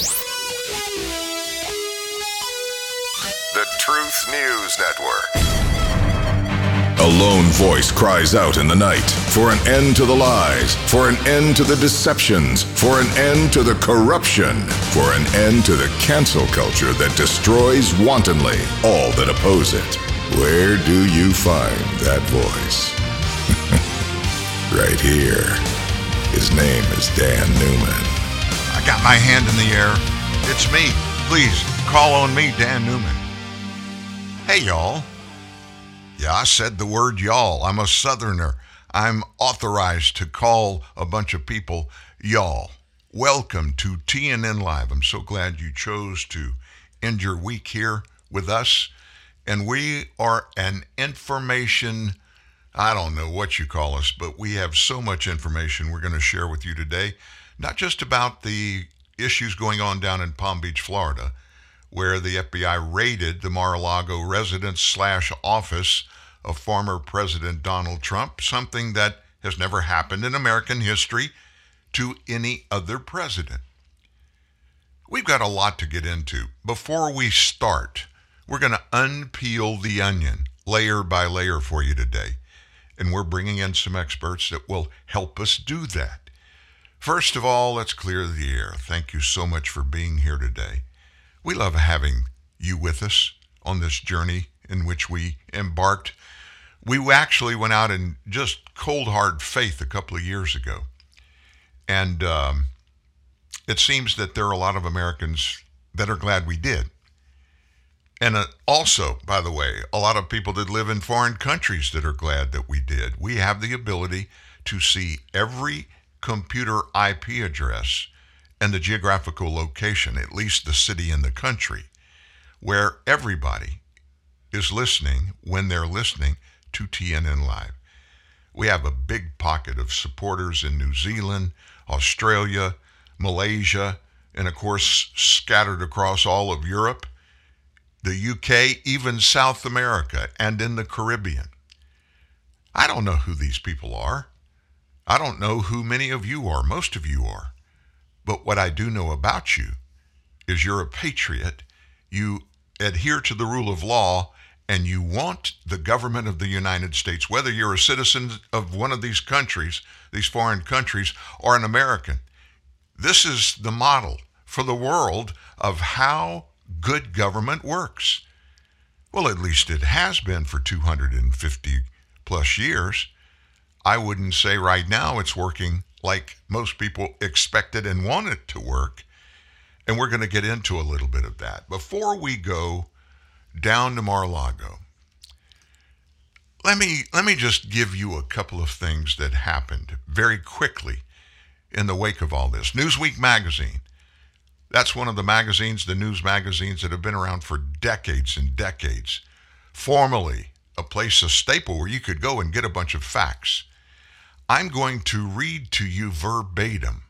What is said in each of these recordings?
The Truth News Network. A lone voice cries out in the night for an end to the lies, for an end to the deceptions, for an end to the corruption, for an end to the cancel culture that destroys wantonly all that oppose it. Where do you find that voice? Right here. His name is Dan Newman. I got my hand in the air. It's me. Please, call on me, Dan Newman. Hey, y'all. Yeah, I said the word y'all. I'm a Southerner. I'm authorized to call a bunch of people y'all. Welcome to TNN Live. I'm so glad you chose to end your week here with us. And we are an information, I don't know what you call us, but we have so much information we're going to share with you today. Not just about the issues going on down in Palm Beach, Florida, where the FBI raided the Mar-a-Lago residence / office of former President Donald Trump, something that has never happened in American history to any other president. We've got a lot to get into. Before we start, we're going to unpeel the onion layer by layer for you today, and we're bringing in some experts that will help us do that. First of all, let's clear the air. Thank you so much for being here today. We love having you with us on this journey in which we embarked. We actually went out in just cold, hard faith a couple of years ago. And it seems that there are a lot of Americans that are glad we did. And also, by the way, a lot of people that live in foreign countries that are glad that we did. We have the ability to see every computer IP address and the geographical location, at least the city and the country, where everybody is listening when they're listening to TNN Live. We have a big pocket of supporters in New Zealand, Australia, Malaysia, and of course, scattered across all of Europe, the UK, even South America, and in the Caribbean. I don't know who these people are. I don't know who many of you are, most of you are. But what I do know about you is you're a patriot, you adhere to the rule of law, and you want the government of the United States, whether you're a citizen of one of these countries, these foreign countries, or an American. This is the model for the world of how good government works. Well, at least it has been for 250 plus years. I wouldn't say right now it's working like most people expected and want it to work. And we're going to get into a little bit of that. Before we go down to Mar-a-Lago, let me just give you a couple of things that happened very quickly in the wake of all this. Newsweek magazine, that's one of the magazines, the news magazines that have been around for decades and decades. Formerly a place, a staple where you could go and get a bunch of facts. I'm going to read to you verbatim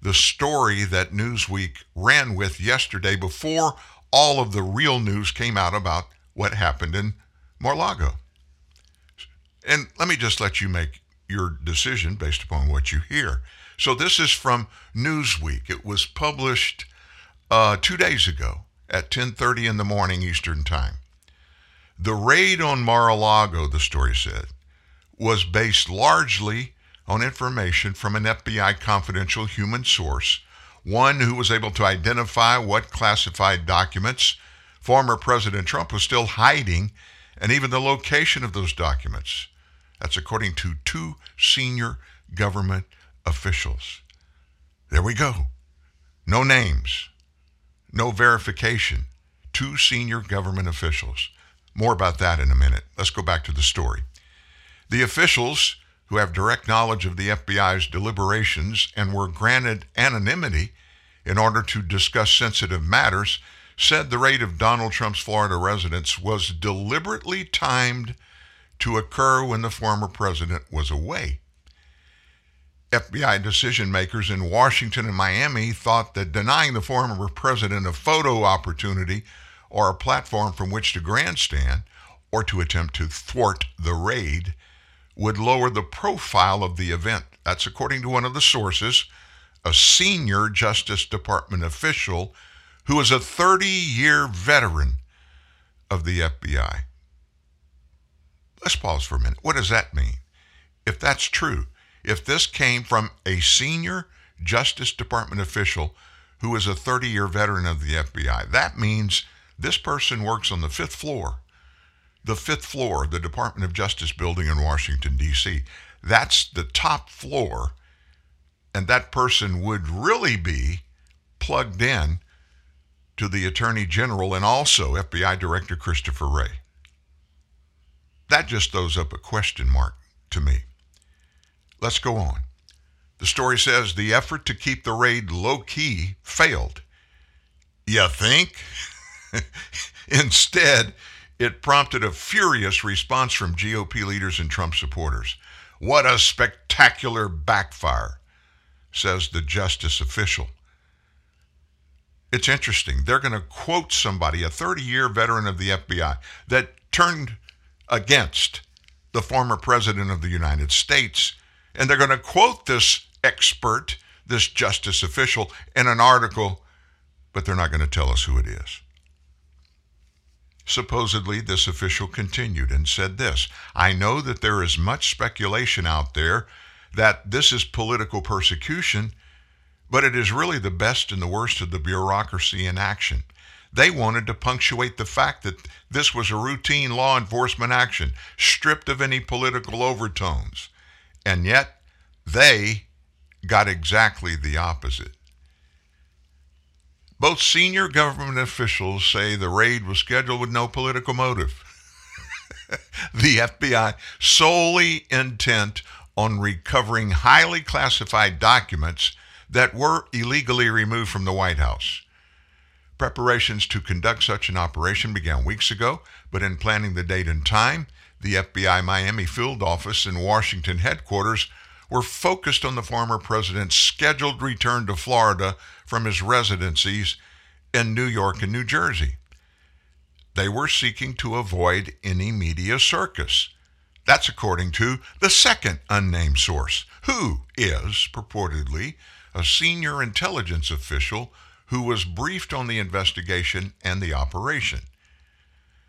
the story that Newsweek ran with yesterday before all of the real news came out about what happened in Mar-a-Lago. And let me just let you make your decision based upon what you hear. So this is from Newsweek. It was published 2 days ago at 10:30 in the morning Eastern Time. The raid on Mar-a-Lago, the story said, was based largely on information from an FBI confidential human source, one who was able to identify what classified documents former President Trump was still hiding, and even the location of those documents. That's according to two senior government officials. There we go. No names, no verification. Two senior government officials. More about that in a minute. Let's go back to the story. The officials, who have direct knowledge of the FBI's deliberations and were granted anonymity in order to discuss sensitive matters, said the raid of Donald Trump's Florida residence was deliberately timed to occur when the former president was away. FBI decision makers in Washington and Miami thought that denying the former president a photo opportunity or a platform from which to grandstand or to attempt to thwart the raid would lower the profile of the event. That's according to one of the sources, a senior Justice Department official who is a 30-year veteran of the FBI. Let's pause for a minute. What does that mean? If that's true, if this came from a senior Justice Department official who is a 30-year veteran of the FBI, that means this person works on the fifth floor, the Department of Justice building in Washington, D.C. That's the top floor, and that person would really be plugged in to the Attorney General and also FBI Director Christopher Wray. That just throws up a question mark to me. Let's go on. The story says the effort to keep the raid low-key failed. You think? Instead, it prompted a furious response from GOP leaders and Trump supporters. What a spectacular backfire, says the justice official. It's interesting. They're going to quote somebody, a 30-year veteran of the FBI, that turned against the former president of the United States, and they're going to quote this expert, this justice official, in an article, but they're not going to tell us who it is. Supposedly, this official continued and said this, I know that there is much speculation out there that this is political persecution, but it is really the best and the worst of the bureaucracy in action. They wanted to punctuate the fact that this was a routine law enforcement action, stripped of any political overtones. And yet, they got exactly the opposite. Both senior government officials say the raid was scheduled with no political motive. The FBI solely intent on recovering highly classified documents that were illegally removed from the White House. Preparations to conduct such an operation began weeks ago, but in planning the date and time, the FBI Miami field office and Washington headquarters were focused on the former president's scheduled return to Florida from his residencies in New York and New Jersey. They were seeking to avoid any media circus. That's according to the second unnamed source, who is purportedly a senior intelligence official who was briefed on the investigation and the operation.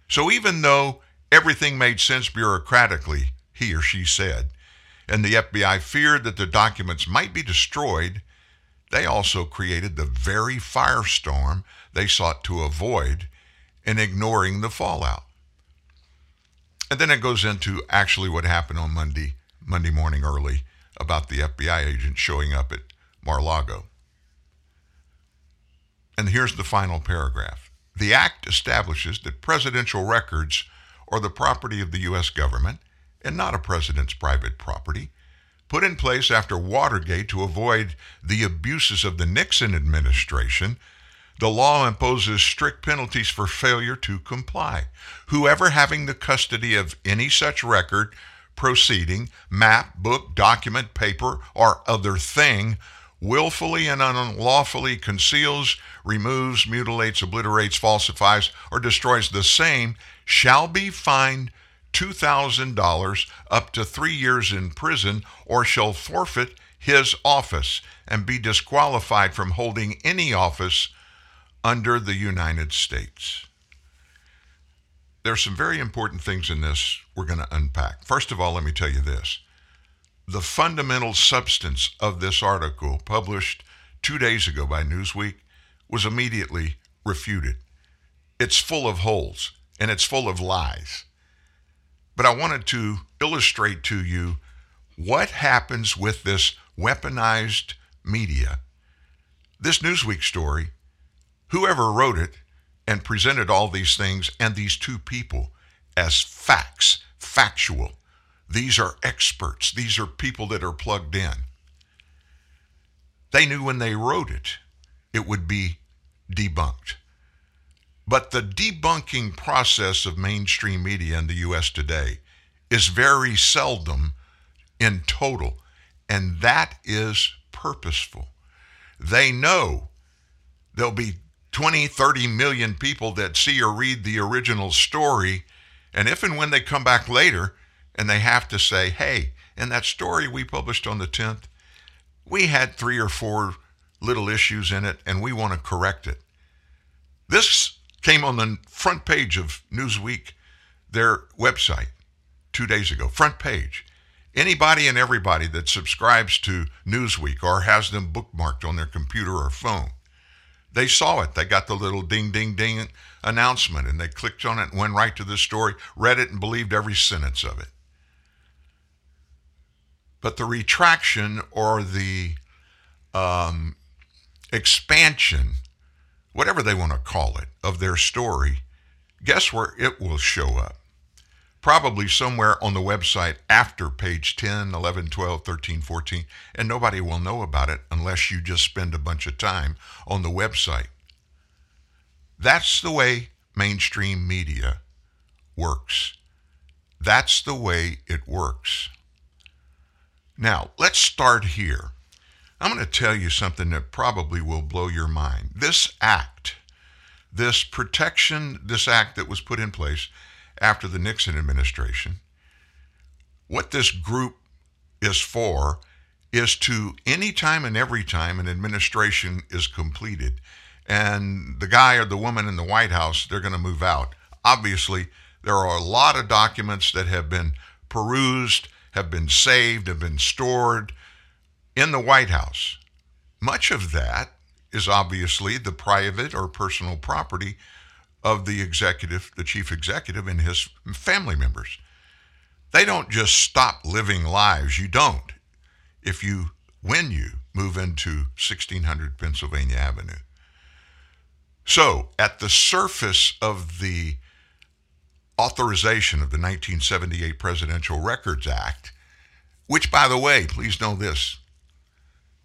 So even though everything made sense bureaucratically, he or she said, and the FBI feared that the documents might be destroyed, they also created the very firestorm they sought to avoid in ignoring the fallout. And then it goes into actually what happened on Monday morning early, about the FBI agent showing up at Mar-a-Lago. And here's the final paragraph. The act establishes that presidential records are the property of the U.S. government and not a president's private property, put in place after Watergate to avoid the abuses of the Nixon administration. The law imposes strict penalties for failure to comply. Whoever having the custody of any such record, proceeding, map, book, document, paper, or other thing, willfully and unlawfully conceals, removes, mutilates, obliterates, falsifies, or destroys the same shall be fined $2,000 up to 3 years in prison, or shall forfeit his office and be disqualified from holding any office under the United States. There are some very important things in this we're going to unpack. First of all, let me tell you this. The fundamental substance of this article, published 2 days ago by Newsweek, was immediately refuted. It's full of holes, and it's full of lies. But I wanted to illustrate to you what happens with this weaponized media. This Newsweek story, whoever wrote it and presented all these things and these two people as facts, factual. These are experts. These are people that are plugged in. They knew when they wrote it, it would be debunked. But the debunking process of mainstream media in the U.S. today is very seldom in total, and that is purposeful. They know there'll be 20, 30 million people that see or read the original story, and if and when they come back later, and they have to say, hey, in that story we published on the 10th, we had three or four little issues in it, and we want to correct it. This came on the front page of Newsweek, their website, 2 days ago. Front page. Anybody and everybody that subscribes to Newsweek or has them bookmarked on their computer or phone, they saw it. They got the little ding, ding, ding announcement, and they clicked on it and went right to the story, read it, and believed every sentence of it. But the retraction or the expansion, whatever they want to call it, of their story, guess where it will show up? Probably somewhere on the website after page 10, 11, 12, 13, 14, and nobody will know about it unless you just spend a bunch of time on the website. That's the way mainstream media works. That's the way it works. Now, let's start here. I'm going to tell you something that probably will blow your mind. This act, this protection, this act that was put in place after the Nixon administration, what this group is for is to any time and every time an administration is completed and the guy or the woman in the White House, they're going to move out. Obviously, there are a lot of documents that have been perused, have been saved, have been stored in the White House. Much of that is obviously the private or personal property of the executive, the chief executive, and his family members. They don't just stop living lives. You don't. If you, when you move into 1600 Pennsylvania Avenue. So at the surface of the authorization of the 1978 Presidential Records Act, which, by the way, please know this,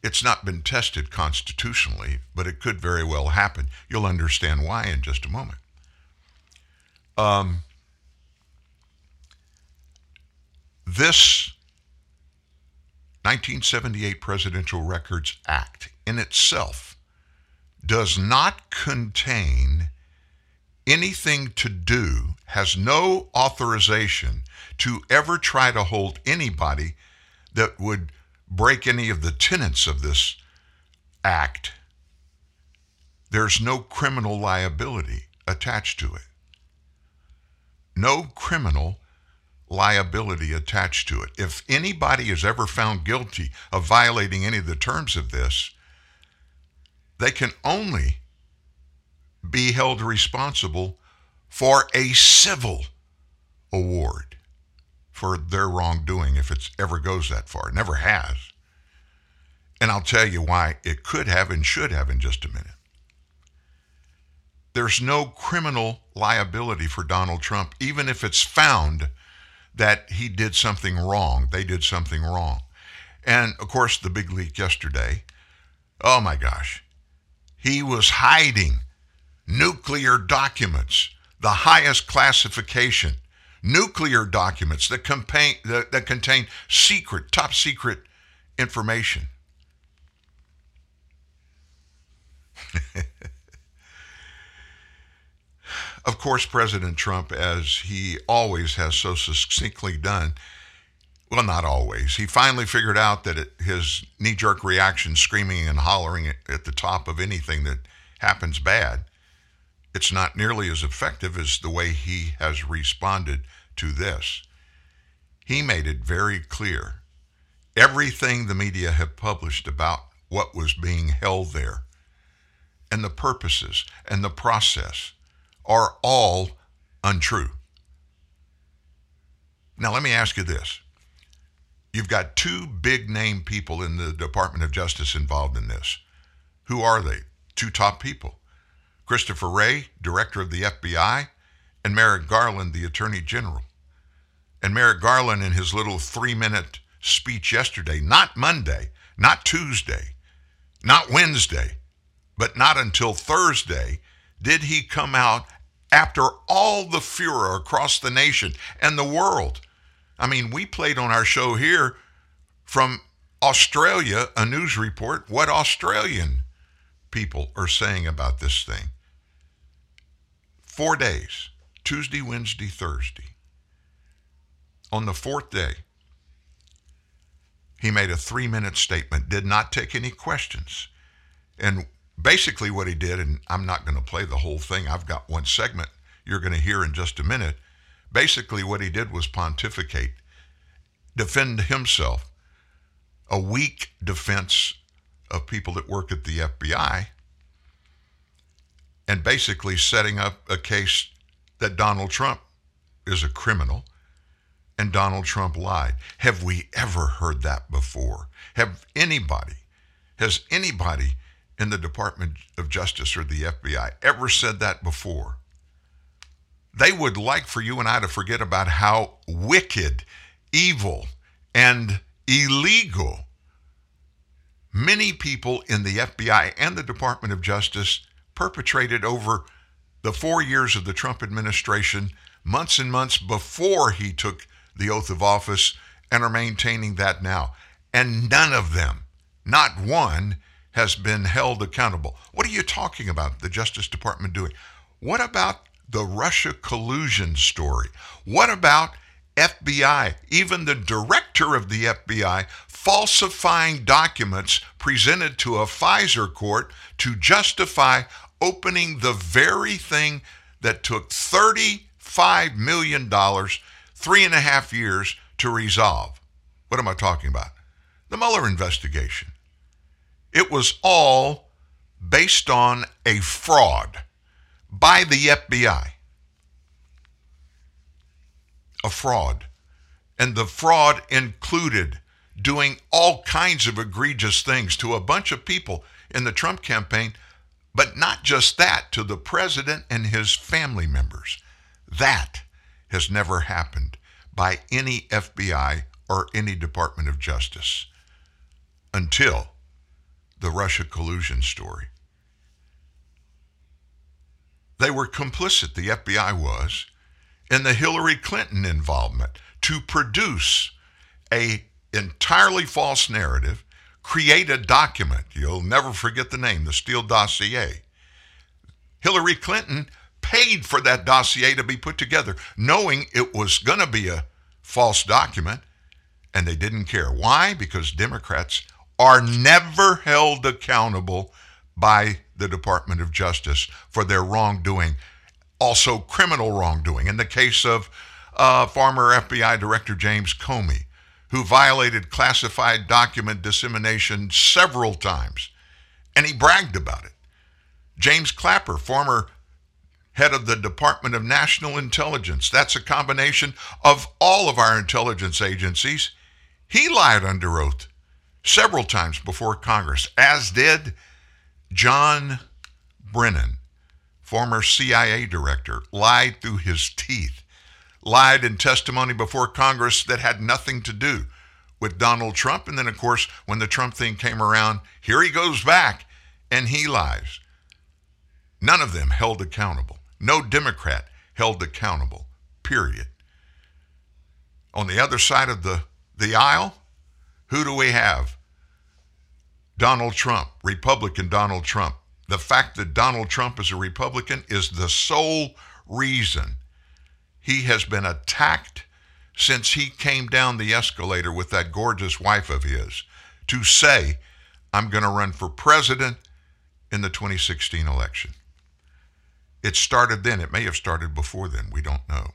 it's not been tested constitutionally, but it could very well happen. You'll understand why in just a moment. This 1978 Presidential Records Act in itself does not contain anything to do, has no authorization to ever try to hold anybody that would break any of the tenets of this act. There's no criminal liability attached to it. No criminal liability attached to it. If anybody is ever found guilty of violating any of the terms of this, they can only be held responsible for a civil award for their wrongdoing if it ever goes that far. It never has. And I'll tell you why it could have and should have in just a minute. There's no criminal liability for Donald Trump, even if it's found that he did something wrong, they did something wrong. And of course, the big leak yesterday, oh my gosh, he was hiding nuclear documents, the highest classification, nuclear documents that contain secret, top secret information. Of course, President Trump, as he always has so succinctly done, well, not always, he finally figured out that his knee-jerk reaction, screaming and hollering at the top of anything that happens bad, it's not nearly as effective as the way he has responded to this. He made it very clear. Everything the media have published about what was being held there and the purposes and the process are all untrue. Now, let me ask you this. You've got two big-name people in the Department of Justice involved in this. Who are they? Two top people. Christopher Wray, director of the FBI, and Merrick Garland, the attorney general. And Merrick Garland, in his little 3-minute speech yesterday, not Monday, not Tuesday, not Wednesday, but not until Thursday, did he come out after all the furor across the nation and the world. I mean, we played on our show here from Australia, a news report, what Australian people are saying about this thing. 4 days, Tuesday, Wednesday, Thursday. On the fourth day, he made a 3-minute statement, did not take any questions. And basically what he did, and I'm not going to play the whole thing. I've got one segment you're going to hear in just a minute. Basically what he did was pontificate, defend himself, a weak defense of people that work at the FBI, and basically setting up a case that Donald Trump is a criminal and Donald Trump lied. Have we ever heard that before? Has anybody in the Department of Justice or the FBI ever said that before? They would like for you and I to forget about how wicked, evil, and illegal many people in the FBI and the Department of Justice perpetrated over the 4 years of the Trump administration, months and months before he took the oath of office, and are maintaining that now. And none of them, not one, has been held accountable. What are you talking about the Justice Department doing? What about the Russia collusion story? What about FBI, even the director of the FBI, falsifying documents presented to a FISA court to justify opening the very thing that took $35 million, 3.5 years to resolve? What am I talking about? The Mueller investigation. It was all based on a fraud by the FBI. A fraud. And the fraud included doing all kinds of egregious things to a bunch of people in the Trump campaign, but not just that, to the president and his family members. That has never happened by any FBI or any Department of Justice until the Russia collusion story. They were complicit, the FBI was, in the Hillary Clinton involvement to produce a entirely false narrative, create a document. You'll never forget the name, the Steele dossier. Hillary Clinton paid for that dossier to be put together, knowing it was going to be a false document, and they didn't care. Why? Because Democrats are never held accountable by the Department of Justice for their wrongdoing, also criminal wrongdoing. In the case of former FBI Director James Comey, who violated classified document dissemination several times, and he bragged about it. James Clapper, former head of the Department of National Intelligence, that's a combination of all of our intelligence agencies, he lied under oath several times before Congress, as did John Brennan, former CIA director, lied through his teeth, lied in testimony before Congress that had nothing to do with Donald Trump. And then, of course, when the Trump thing came around, here he goes back and he lies. None of them held accountable. No Democrat held accountable, period. On the other side of the aisle, who do we have? Donald Trump, Republican Donald Trump. The fact that Donald Trump is a Republican is the sole reason he has been attacked since he came down the escalator with that gorgeous wife of his to say, I'm going to run for president in the 2016 election. It started then. It may have started before then. We don't know.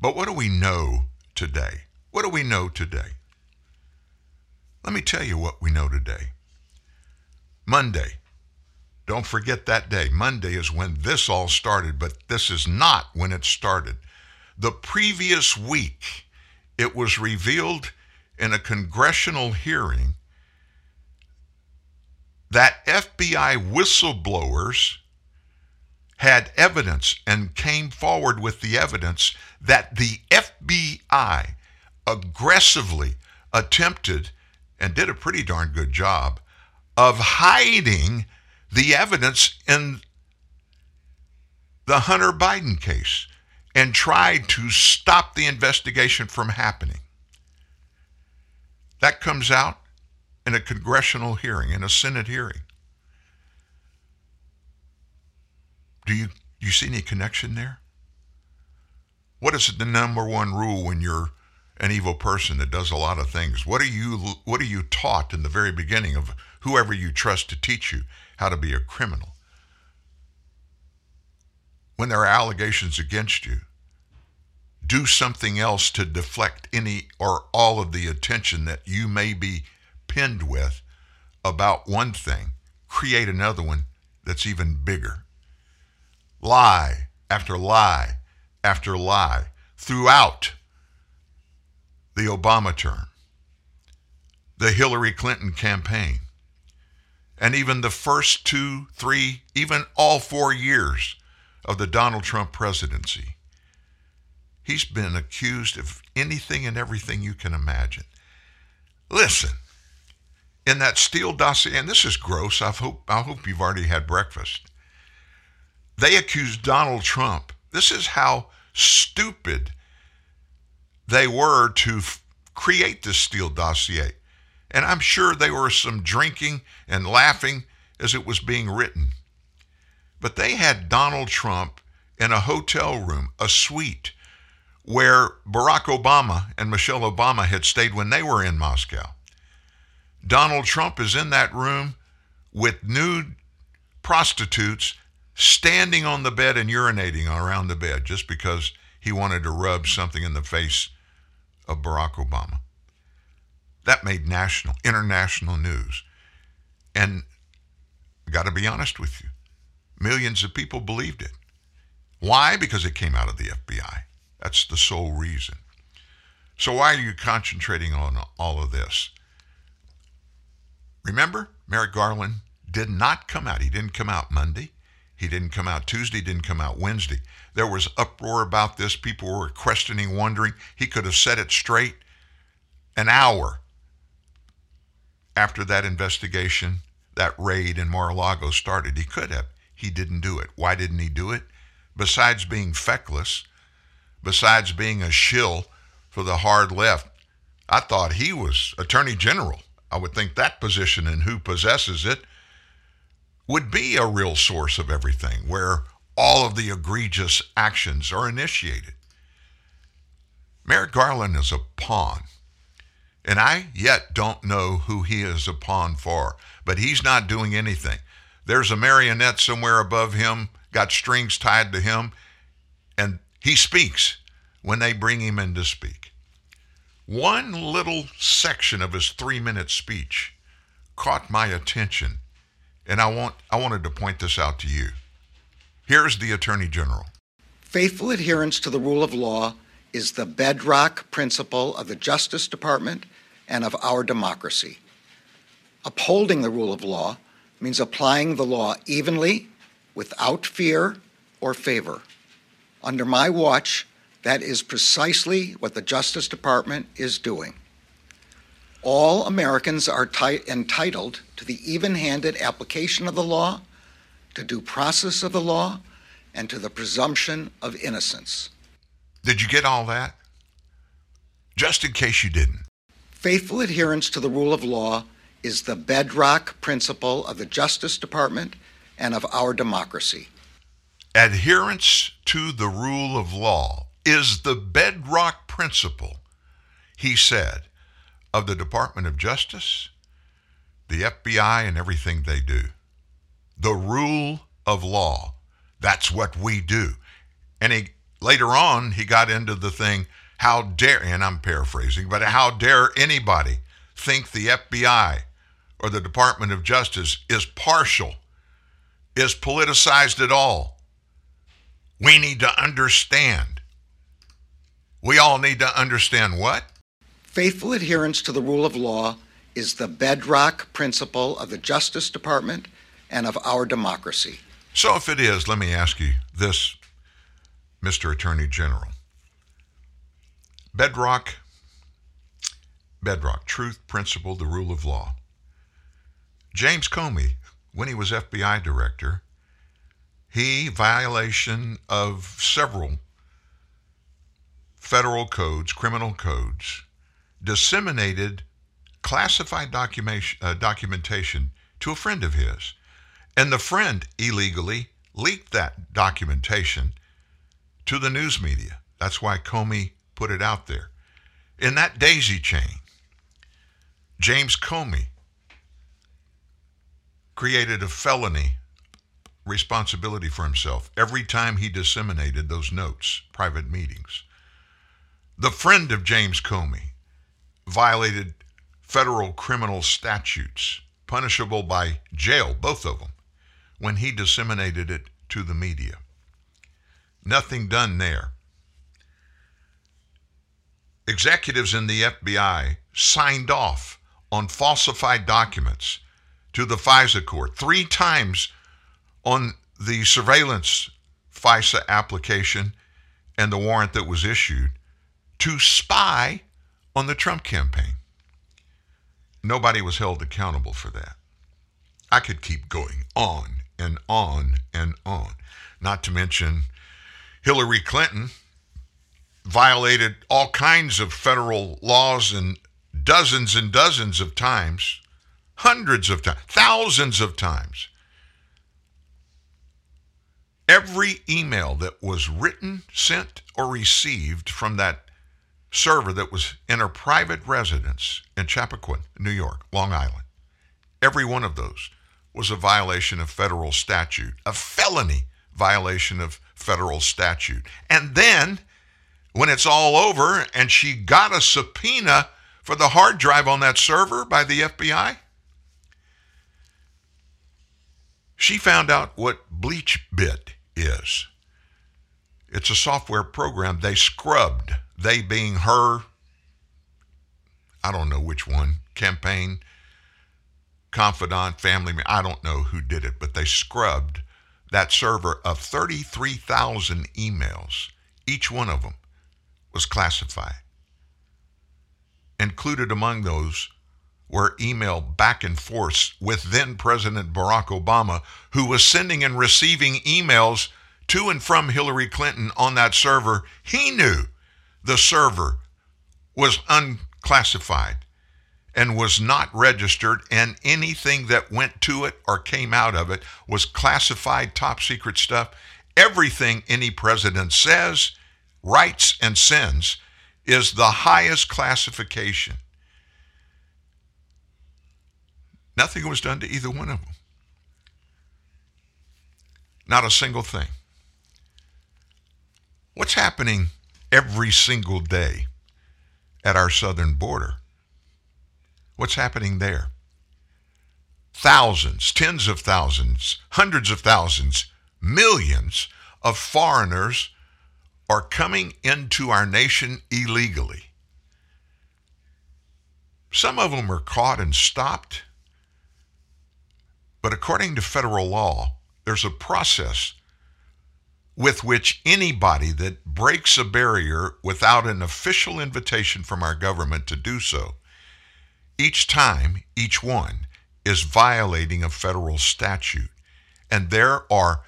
But what do we know today? What do we know today? Let me tell you what we know today. Monday. Don't forget that day. Monday is when this all started, but this is not when it started. The previous week, it was revealed in a congressional hearing that FBI whistleblowers had evidence and came forward with the evidence that the FBI aggressively attempted and did a pretty darn good job of hiding the evidence in the Hunter Biden case and tried to stop the investigation from happening. That comes out in a congressional hearing, in a Senate hearing. Do you see any connection there? What is the number one rule when you're an evil person that does a lot of things. What are you taught in the very beginning of whoever you trust to teach you how to be a criminal? When there are allegations against you, do something else to deflect any or all of the attention that you may be pinned with about one thing. Create another one that's even bigger. Lie after lie after lie throughout the Obama term, the Hillary Clinton campaign, and even the first 2, 3, even all 4 years of the Donald Trump presidency. He's been accused of anything and everything you can imagine. Listen, in that Steele dossier, and this is gross, I hope you've already had breakfast. They accused Donald Trump. This is how stupid they were to create this Steele dossier. And I'm sure there were some drinking and laughing as it was being written. But they had Donald Trump in a hotel room, a suite, where Barack Obama and Michelle Obama had stayed when they were in Moscow. Donald Trump is in that room with nude prostitutes standing on the bed and urinating around the bed just because he wanted to rub something in the face of Barack Obama. That made national, international news. And I got to be honest with you, millions of people believed it. Why? Because it came out of the FBI. That's the sole reason. So why are you concentrating on all of this? Remember, Merrick Garland did not come out. He didn't come out Monday. He didn't come out Tuesday. He didn't come out Wednesday. There was uproar about this. People were questioning, wondering. He could have set it straight an hour after that investigation, that raid in Mar-a-Lago started. He could have. He didn't do it. Why didn't he do it? Besides being feckless, besides being a shill for the hard left, I thought he was Attorney General. I would think that position and who possesses it would be a real source of everything, where all of the egregious actions are initiated. Merrick Garland is a pawn, and I yet don't know who he is a pawn for, but he's not doing anything. There's a marionette somewhere above him, got strings tied to him, and he speaks when they bring him in to speak. One little section of his 3-minute speech caught my attention, and I wanted to point this out to you. Here's the Attorney General. Faithful adherence to the rule of law is the bedrock principle of the Justice Department and of our democracy. Upholding the rule of law means applying the law evenly, without fear or favor. Under my watch, that is precisely what the Justice Department is doing. All Americans are entitled to the even-handed application of the law, to due process of the law, and to the presumption of innocence. Did you get all that? Just in case you didn't. Faithful adherence to the rule of law is the bedrock principle of the Justice Department and of our democracy. Adherence to the rule of law is the bedrock principle, he said, of the Department of Justice, the FBI, and everything they do. The rule of law, that's what we do. And later on, he got into the thing, how dare, and I'm paraphrasing, but how dare anybody think the FBI or the Department of Justice is partial, is politicized at all. We need to understand. We all need to understand what? Faithful adherence to the rule of law is the bedrock principle of the Justice Department and of our democracy. So if it is, let me ask you this, Mr. Attorney General. Bedrock, truth, principle, the rule of law. James Comey, when he was FBI director, he, violation of several federal codes, criminal codes, disseminated classified documentation to a friend of his. And the friend illegally leaked that documentation to the news media. That's why Comey put it out there. in that daisy chain, James Comey created a felony responsibility for himself every time he disseminated those notes, private meetings. The friend of James Comey violated federal criminal statutes, punishable by jail, both of them, when he disseminated it to the media. Nothing done there. Executives in the FBI signed off on falsified documents to the FISA court 3 times on the surveillance FISA application and the warrant that was issued to spy on the Trump campaign. Nobody was held accountable for that. I could keep going on and on and on. Not to mention Hillary Clinton violated all kinds of federal laws and dozens of times, hundreds of times, thousands of times. Every email that was written, sent, or received from that server that was in her private residence in Chappaquiddick, New York, Long Island, every one of those was a violation of federal statute, a felony violation of federal statute. And then, when it's all over and she got a subpoena for the hard drive on that server by the FBI, she found out what BleachBit is. It's a software program they scrubbed, they being her, I don't know which one, campaign, confidant, family, I don't know who did it, but they scrubbed that server of 33,000 emails. Each one of them was classified. Included among those were email back and forth with then President Barack Obama, who was sending and receiving emails to and from Hillary Clinton on that server. He knew the server was unclassified and was not registered, and anything that went to it or came out of it was classified, top secret stuff. Everything any president says, writes, and sends is the highest classification. Nothing was done to either one of them. Not a single thing. What's happening every single day at our southern border? What's happening there? Thousands, tens of thousands, hundreds of thousands, millions of foreigners are coming into our nation illegally. Some of them are caught and stopped, but according to federal law, there's a process with which anybody that breaks a barrier without an official invitation from our government to do so, each time, each one is violating a federal statute. And there are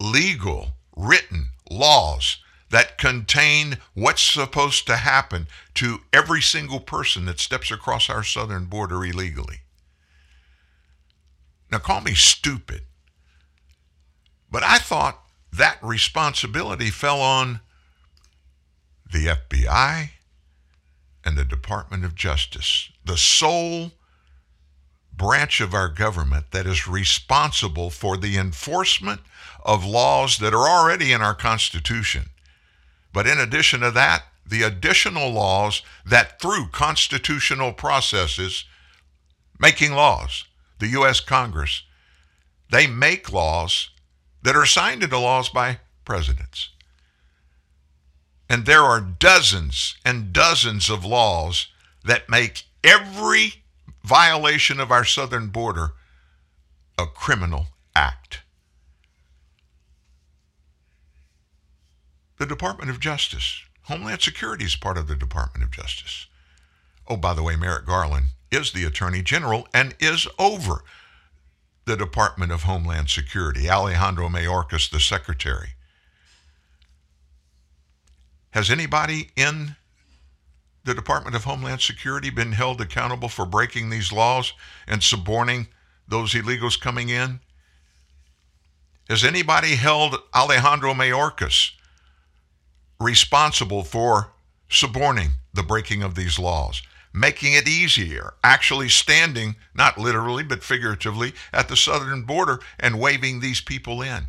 legal, written laws that contain what's supposed to happen to every single person that steps across our southern border illegally. Now, call me stupid, but I thought that responsibility fell on the FBI and the Department of Justice, the sole branch of our government that is responsible for the enforcement of laws that are already in our Constitution. But in addition to that, the additional laws that through constitutional processes, making laws, the U.S. Congress, they make laws that are signed into laws by presidents. And there are dozens and dozens of laws that make every violation of our southern border a criminal act. The Department of Justice, Homeland Security is part of the Department of Justice. Oh, by the way, Merrick Garland is the Attorney General and is over the Department of Homeland Security. Alejandro Mayorkas, the Secretary. Has anybody in the Department of Homeland Security been held accountable for breaking these laws and suborning those illegals coming in? Has anybody held Alejandro Mayorkas responsible for suborning the breaking of these laws, making it easier, actually standing, not literally but figuratively, at the southern border and waving these people in.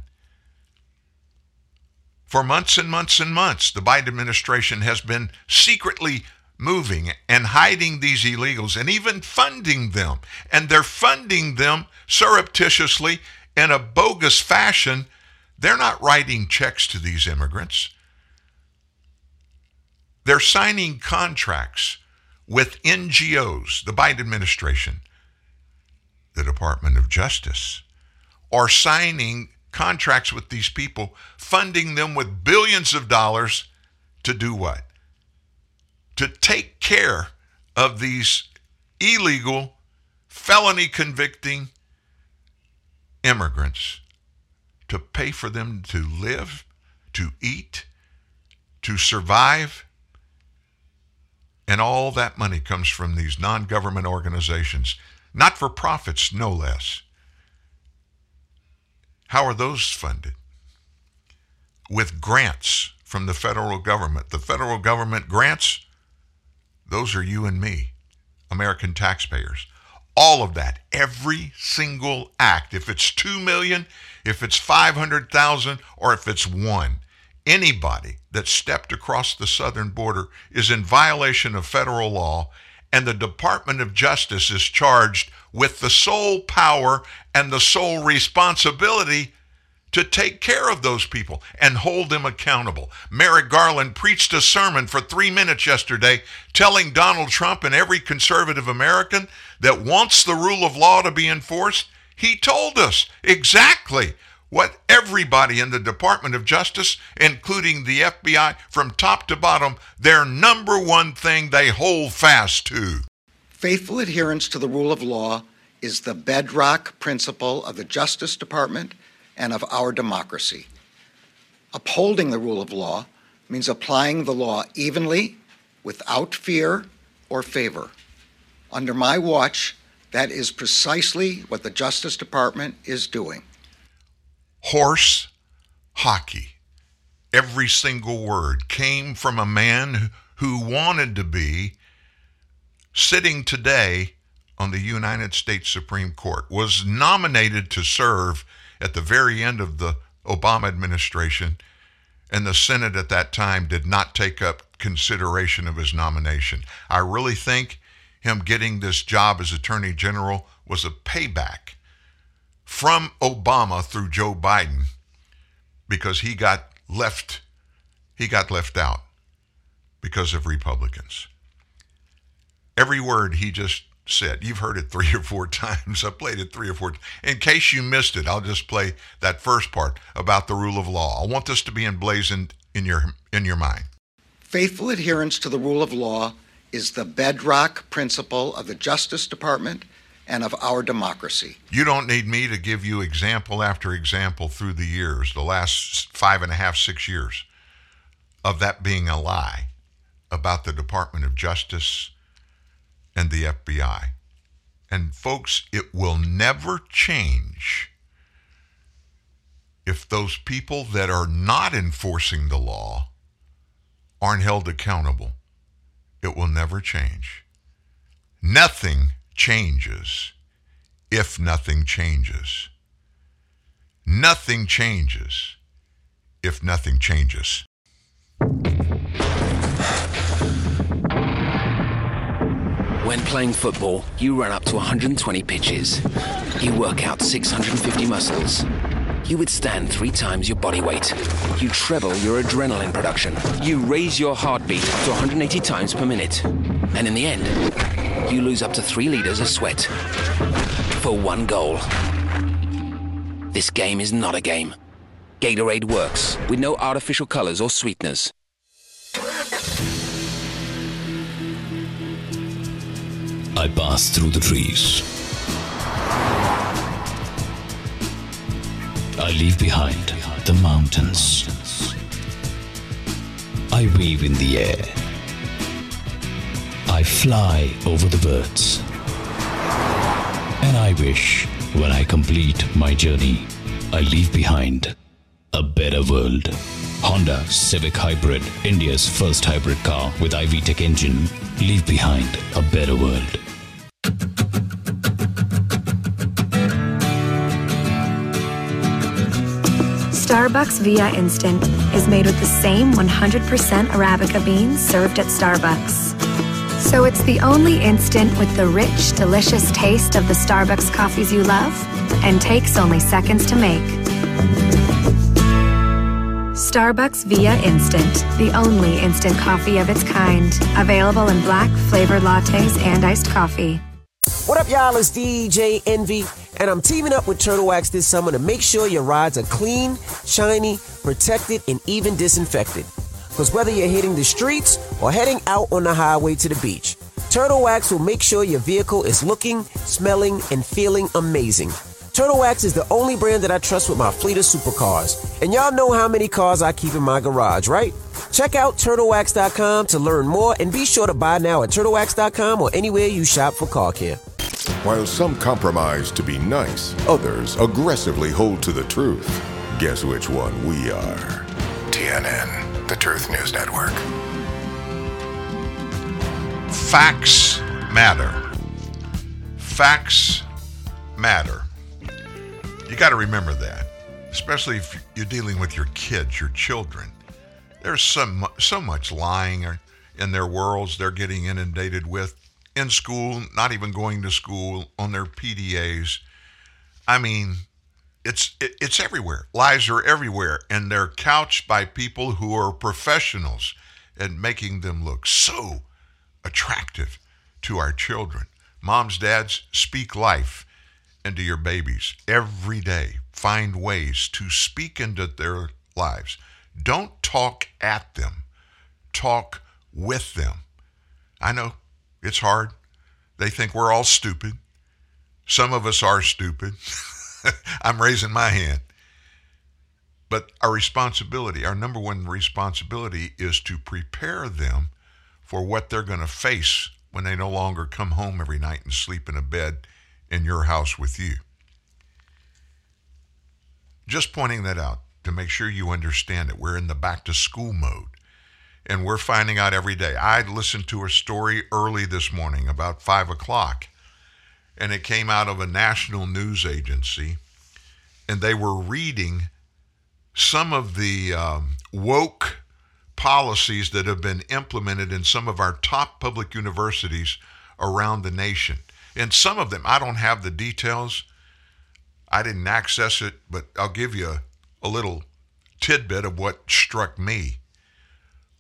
For months and months and months, the Biden administration has been secretly moving and hiding these illegals and even funding them. And they're funding them surreptitiously in a bogus fashion. They're not writing checks to these immigrants. They're signing contracts with NGOs, the Biden administration, the Department of Justice, are signing contracts with these people, funding them with billions of dollars to do what? To take care of these illegal, felony convicting immigrants, to pay for them to live, to eat, to survive. And all that money comes from these non-government organizations, not for profits, no less. How are those funded? With grants from the federal government. The federal government grants, those are you and me, American taxpayers. All of that, every single act, if it's 2 million, if it's 500,000, or if it's one, anybody that stepped across the southern border is in violation of federal law, and the Department of Justice is charged with the sole power and the sole responsibility to take care of those people and hold them accountable. Merrick Garland preached a sermon for 3 minutes yesterday telling Donald Trump and every conservative American that wants the rule of law to be enforced, he told us exactly what everybody in the Department of Justice, including the FBI, from top to bottom, their number one thing they hold fast to. Faithful adherence to the rule of law is the bedrock principle of the Justice Department and of our democracy. Upholding the rule of law means applying the law evenly, without fear or favor. Under my watch, that is precisely what the Justice Department is doing. Horse hockey. Every single word came from a man who wanted to be sitting today on the United States Supreme Court, was nominated to serve at the very end of the Obama administration, and the Senate at that time did not take up consideration of his nomination. I really think him getting this job as Attorney General was a payback from Obama through Joe Biden, because he got left out because of Republicans. Every word he just said, you've heard it 3 or 4 times. I played it 3 or 4 times. In case you missed it, I'll just play that first part about the rule of law. I want this to be emblazoned in your mind. Faithful adherence to the rule of law is the bedrock principle of the Justice Department and of our democracy. You don't need me to give you example after example through the years, the last 5.5, 6 years, of that being a lie about the Department of Justice and the FBI. And folks, it will never change if those people that are not enforcing the law aren't held accountable. It will never change. Nothing changes if nothing changes. Nothing changes if nothing changes. When playing football, you run up to 120 pitches. You work out 650 muscles. You withstand 3 times your body weight. You treble your adrenaline production. You raise your heartbeat to 180 times per minute. And in the end, you lose up to 3 liters of sweat for one goal. This game is not a game. Gatorade works with no artificial colors or sweeteners. I passed through the trees. I leave behind the mountains. I wave in the air. I fly over the birds, and I wish when I complete my journey, I leave behind a better world. Honda Civic Hybrid, India's first hybrid car with iVTEC engine. Leave behind a better world. Starbucks Via Instant is made with the same 100% Arabica beans served at Starbucks. So it's the only instant with the rich, delicious taste of the Starbucks coffees you love and takes only seconds to make. Starbucks Via Instant, the only instant coffee of its kind. Available in black, flavored lattes, and iced coffee. What up, y'all? It's DJ Envy, and I'm teaming up with Turtle Wax this summer to make sure your rides are clean, shiny, protected, and even disinfected. Because whether you're hitting the streets or heading out on the highway to the beach, Turtle Wax will make sure your vehicle is looking, smelling, and feeling amazing. Turtle Wax is the only brand that I trust with my fleet of supercars. And y'all know how many cars I keep in my garage, right? Check out TurtleWax.com to learn more and be sure to buy now at TurtleWax.com or anywhere you shop for car care. While some compromise to be nice, others aggressively hold to the truth. Guess which one we are? TNN, the Truth News Network. Facts matter. Facts matter. You got to remember that, especially if you're dealing with your kids, your children. There's so much lying in their worlds they're getting inundated with in school, not even going to school, on their PDAs. I mean, it's everywhere. Lies are everywhere, and they're couched by people who are professionals and making them look so attractive to our children. Moms, dads, speak life into your babies every day. Find ways to speak into their lives. Don't talk at them. Talk with them. I know it's hard. They think we're all stupid. Some of us are stupid. I'm raising my hand. But our responsibility, our number one responsibility, is to prepare them for what they're going to face when they no longer come home every night and sleep in a bed in your house with you. Just pointing that out to make sure you understand it. We're in the back to school mode, and we're finding out every day. I listened to a story early this morning about 5 o'clock, and it came out of a national news agency, and they were reading some of the woke policies that have been implemented in some of our top public universities around the nation. And some of them, I don't have the details. I didn't access it, but I'll give you a little tidbit of what struck me.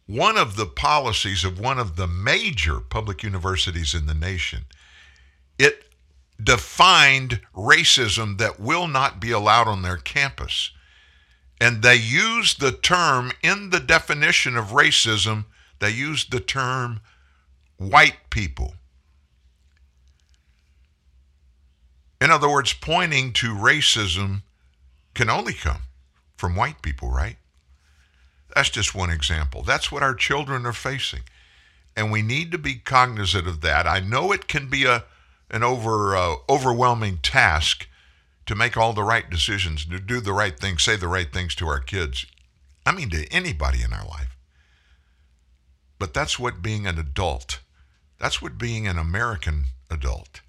One of the policies of one of the major public universities in the nation, it defined racism that will not be allowed on their campus. And they used the term in the definition of racism, they used the term white people. In other words, pointing to racism can only come from white people, right? That's just one example. That's what our children are facing. And we need to be cognizant of that. I know it can be an overwhelming task to make all the right decisions, to do the right things, say the right things to our kids. I mean, to anybody in our life. But that's what being an adult, that's what being an American adult,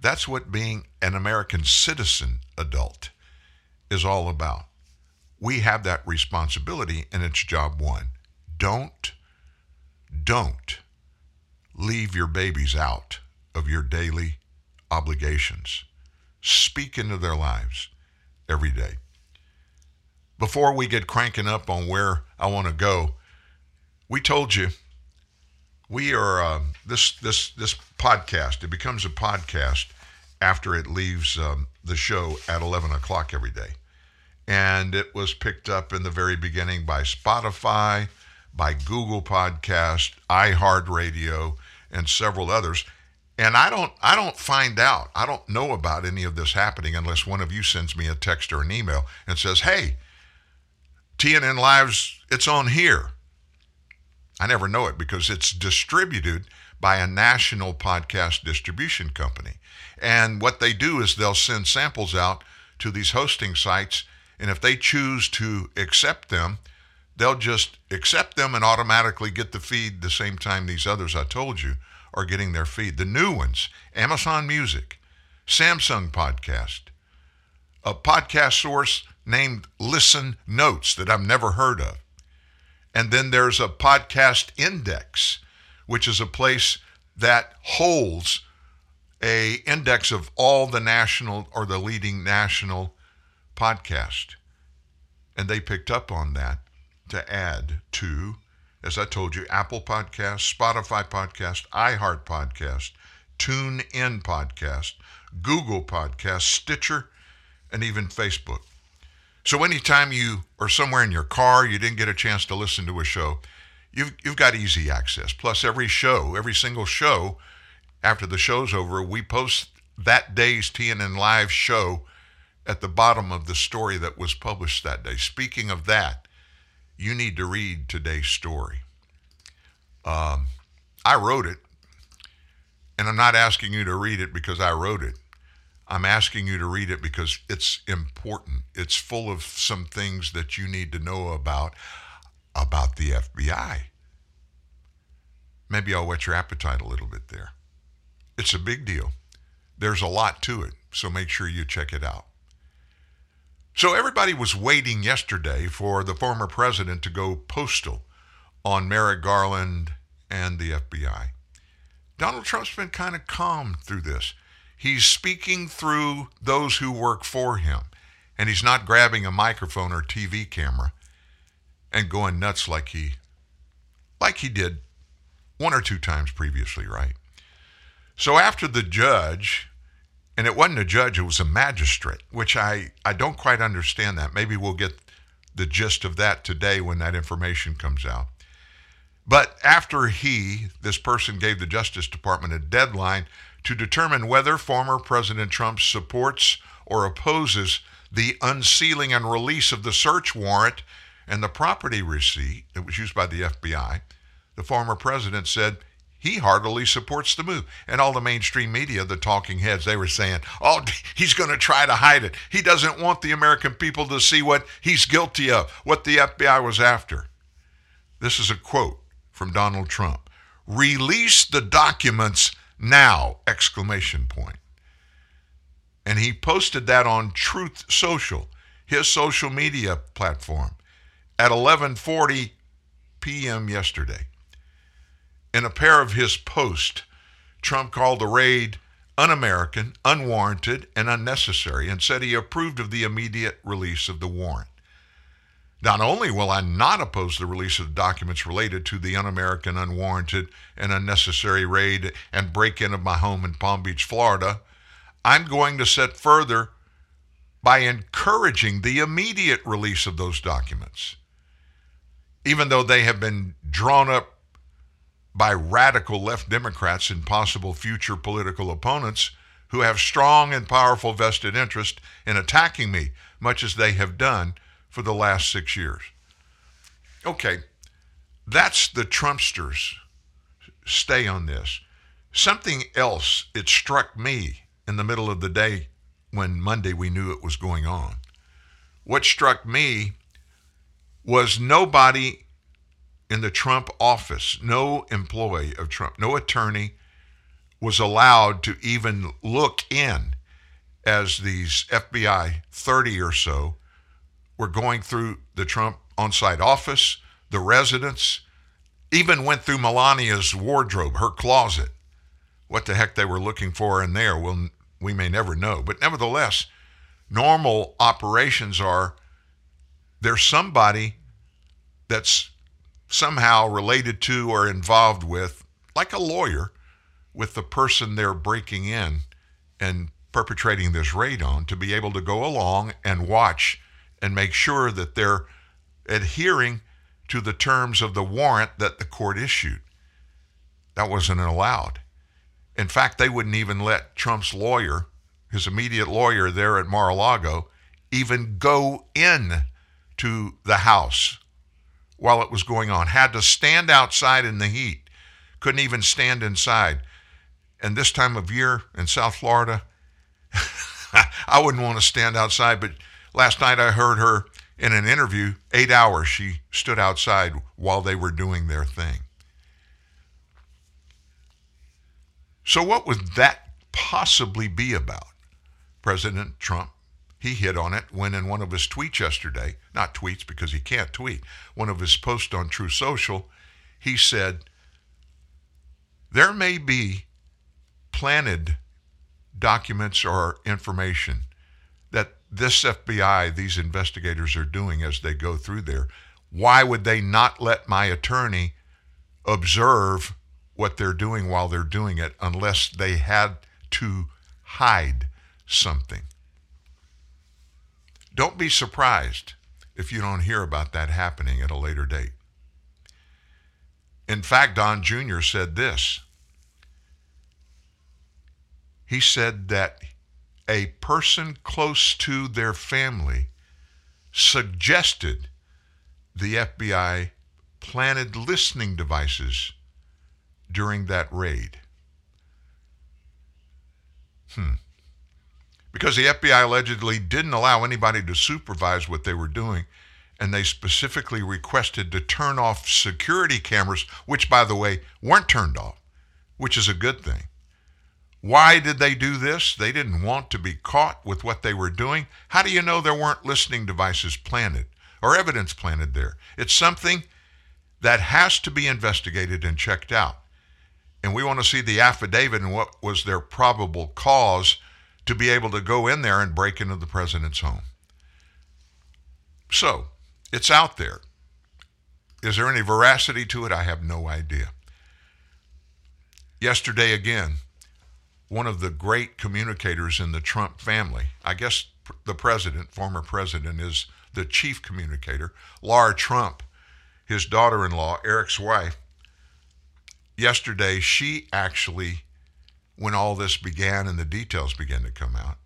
that's what being an American citizen adult is all about. We have that responsibility, and it's job one. Don't leave your babies out of your daily obligations. Speak into their lives every day. Before we get cranking up on where I want to go, we told you, we are this podcast. It becomes a podcast after it leaves the show at 11 o'clock every day. And it was picked up in the very beginning by Spotify, by Google Podcast, iHeartRadio, and several others. And I don't find out. I don't know about any of this happening unless one of you sends me a text or an email and says, "Hey, TNN Lives, it's on here." I never know it because it's distributed by a national podcast distribution company. And what they do is they'll send samples out to these hosting sites And if they choose to accept them, they'll just accept them and automatically get the feed the same time these others I told you are getting their feed. The new ones, Amazon Music, Samsung Podcast, a podcast source named Listen Notes that I've never heard of. And then there's a podcast index, which is a place that holds an index of all the national or the leading national podcast. And they picked up on that to add to, as I told you, Apple Podcast, Spotify Podcast, iHeart Podcast, TuneIn Podcast, Google Podcast, Stitcher, and even Facebook. So anytime you are somewhere in your car, you didn't get a chance to listen to a show, you've got easy access. Plus every single show, after the show's over, we post that day's TNN Live show at the bottom of the story that was published that day. Speaking of that, you need to read today's story. I wrote it, and I'm not asking you to read it because I wrote it. I'm asking you to read it because it's important. It's full of some things that you need to know about the FBI. Maybe I'll whet your appetite a little bit there. It's a big deal. There's a lot to it, so make sure you check it out. So everybody was waiting yesterday for the former president to go postal on Merrick Garland and the FBI. Donald Trump's been kind of calm through this. He's speaking through those who work for him, and he's not grabbing a microphone or TV camera and going nuts like he did one or two times previously, right? So after the judge, and it wasn't a judge, it was a magistrate, which I don't quite understand that. Maybe we'll get the gist of that today when that information comes out. But after this person gave the Justice Department a deadline to determine whether former President Trump supports or opposes the unsealing and release of the search warrant and the property receipt that was used by the FBI, the former president said he heartily supports the move. And all the mainstream media, the talking heads, they were saying, oh, he's going to try to hide it. He doesn't want the American people to see what he's guilty of, what the FBI was after. This is a quote from Donald Trump. Release the documents now, exclamation point. And he posted that on Truth Social, his social media platform, at 11:40 p.m. yesterday. In a pair of his posts, Trump called the raid un-American, unwarranted, and unnecessary, and said he approved of the immediate release of the warrant. Not only will I not oppose the release of documents related to the un-American, unwarranted, and unnecessary raid and break-in of my home in Palm Beach, Florida, I'm going to set further by encouraging the immediate release of those documents, even though they have been drawn up by radical left Democrats and possible future political opponents who have strong and powerful vested interest in attacking me, much as they have done for the last 6 years. Okay, that's the Trumpsters' stay on this. Something else, it struck me in the middle of the day when Monday we knew it was going on. What struck me was nobody in the Trump office, no employee of Trump, no attorney was allowed to even look in as these FBI 30 or so were going through the Trump on-site office, the residence, even went through Melania's wardrobe, her closet. What the heck they were looking for in there, well, we may never know. But nevertheless, normal operations are there's somebody that's somehow related to or involved with, like a lawyer, with the person they're breaking in and perpetrating this raid on to be able to go along and watch and make sure that they're adhering to the terms of the warrant that the court issued. That wasn't allowed. In fact, they wouldn't even let Trump's lawyer, his immediate lawyer there at Mar-a-Lago, even go in to the house while it was going on. Had to stand outside in the heat. Couldn't even stand inside. And this time of year in South Florida, I wouldn't want to stand outside, but Last night I heard her in an interview, 8 hours she stood outside while they were doing their thing. So what would that possibly be about? President Trump, he hit on it when in one of his tweets yesterday, not tweets because he can't tweet, one of his posts on True Social, he said, there may be planted documents or information that this FBI, these investigators are doing as they go through there. Why would they not let my attorney observe what they're doing while they're doing it unless they had to hide something? Don't be surprised if you don't hear about that happening at a later date. In fact, Don Jr. said this. He said that a person close to their family suggested the FBI planted listening devices during that raid. Because the FBI allegedly didn't allow anybody to supervise what they were doing, and they specifically requested to turn off security cameras, which, by the way, weren't turned off, which is a good thing. Why did they do this? They didn't want to be caught with what they were doing. How do you know there weren't listening devices planted or evidence planted there? It's something that has to be investigated and checked out. And we want to see the affidavit and what was their probable cause to be able to go in there and break into the president's home. So, it's out there. Is there any veracity to it? I have no idea. Yesterday again, one of the great communicators in the Trump family, I guess the president, former president, is the chief communicator, Laura Trump, his daughter-in-law, Eric's wife. Yesterday, she actually, when all this began and the details began to come out,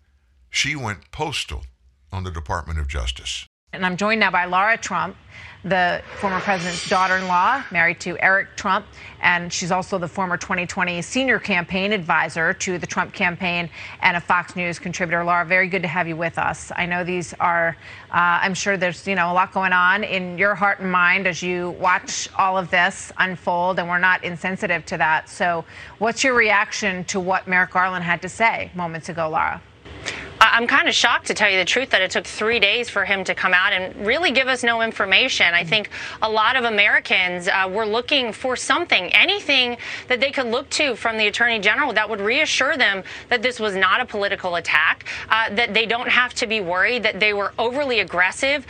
she went postal on the Department of Justice. And I'm joined now by Laura Trump, the former president's daughter-in-law, married to Eric Trump, and she's also the former 2020 senior campaign advisor to the Trump campaign and a Fox News contributor. Laura, very good to have you with us. I know these are, I'm sure there's, a lot going on in your heart and mind as you watch all of this unfold, and we're not insensitive to that. So what's your reaction to what Merrick Garland had to say moments ago, Laura? I'm kind of shocked, to tell you the truth, that it took 3 days for him to come out and really give us no information. I think a lot of Americans were looking for something, anything that they could look to from the Attorney General that would reassure them that this was not a political attack, that they don't have to be worried that they were overly aggressive,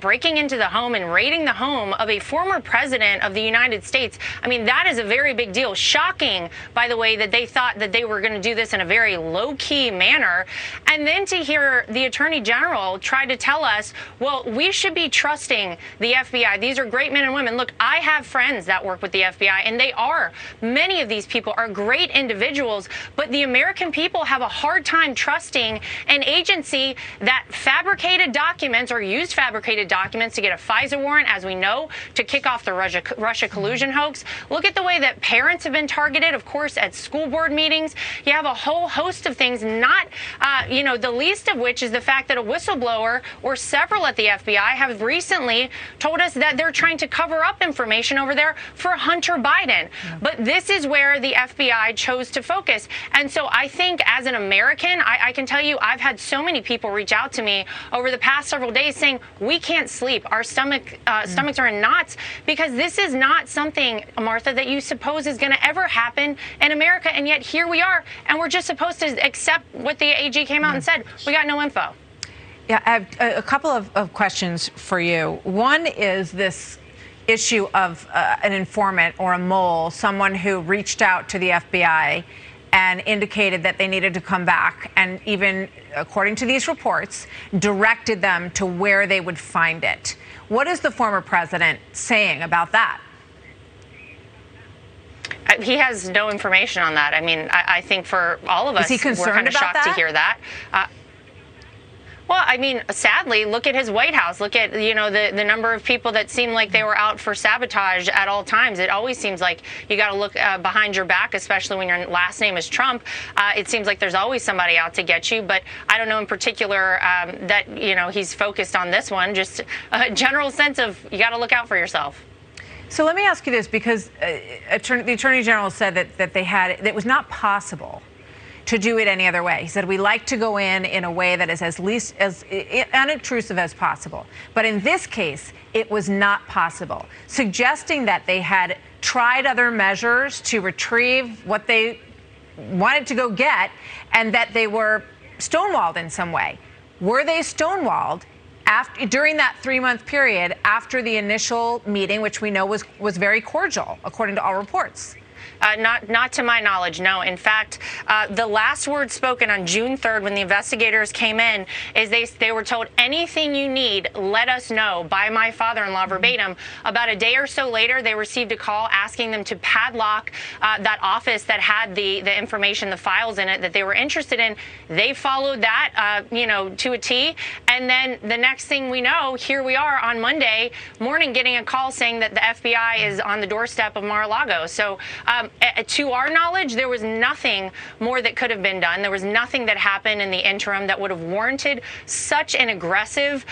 breaking into the home and raiding the home of a former president of the United States. I mean, that is a very big deal. Shocking, by the way, that they thought that they were going to do this in a very low-key manner. And then to hear the Attorney General try to tell us, well, we should be trusting the FBI. These are great men and women. Look, I have friends that work with the FBI, and they are. Many of these people are great individuals, but the American people have a hard time trusting an agency that fabricated documents or used fabricated documents to get a FISA warrant, as we know, to kick off the Russia collusion hoax. Look at the way that parents have been targeted, of course, at school board meetings. You have a whole host of things, not the least of which is the fact that a whistleblower or several at the FBI have recently told us that they're trying to cover up information over there for Hunter Biden. Yeah. But this is where the FBI chose to focus. And so I think as an American, I can tell you I've had so many people reach out to me over the past several days saying we can't sleep. Our stomachs are in knots because this is not something, Martha, that you suppose is going to ever happen in America. And yet here we are, and we're just supposed to accept what the AG came out and said, we got no info. Yeah, I have a couple of questions for you. One is this issue of an informant or a mole, someone who reached out to the FBI and indicated that they needed to come back and even, according to these reports, directed them to where they would find it. What is the former president saying about that? He has no information on that. I mean, I think for all of us, we're kind of shocked to hear that. Well, I mean, sadly, look at his White House. Look at, you know, the number of people that seem like they were out for sabotage at all times. It always seems like you got to look behind your back, especially when your last name is Trump. It seems like there's always somebody out to get you. But I don't know in particular that, you know, he's focused on this one. Just a general sense of you got to look out for yourself. So let me ask you this, because the Attorney General said that they had, that it was not possible to do it any other way. He said, we like to go in a way that is as least as unobtrusive as possible. But in this case, it was not possible, suggesting that they had tried other measures to retrieve what they wanted to go get and that they were stonewalled in some way. Were they stonewalled after, during that 3-month period after the initial meeting, which we know was very cordial, according to all reports? Not to my knowledge, no. In fact, the last word spoken on June 3rd when the investigators came in is they were told, anything you need, let us know, by my father-in-law, verbatim. About a day or so later, they received a call asking them to padlock that office that had the information, the files in it that they were interested in. They followed that, you know, to a T. And then the next thing we know, here we are on Monday morning getting a call saying that the FBI is on the doorstep of Mar-a-Lago. So to our knowledge, there was nothing more that could have been done. There was nothing that happened in the interim that would have warranted such an aggressive,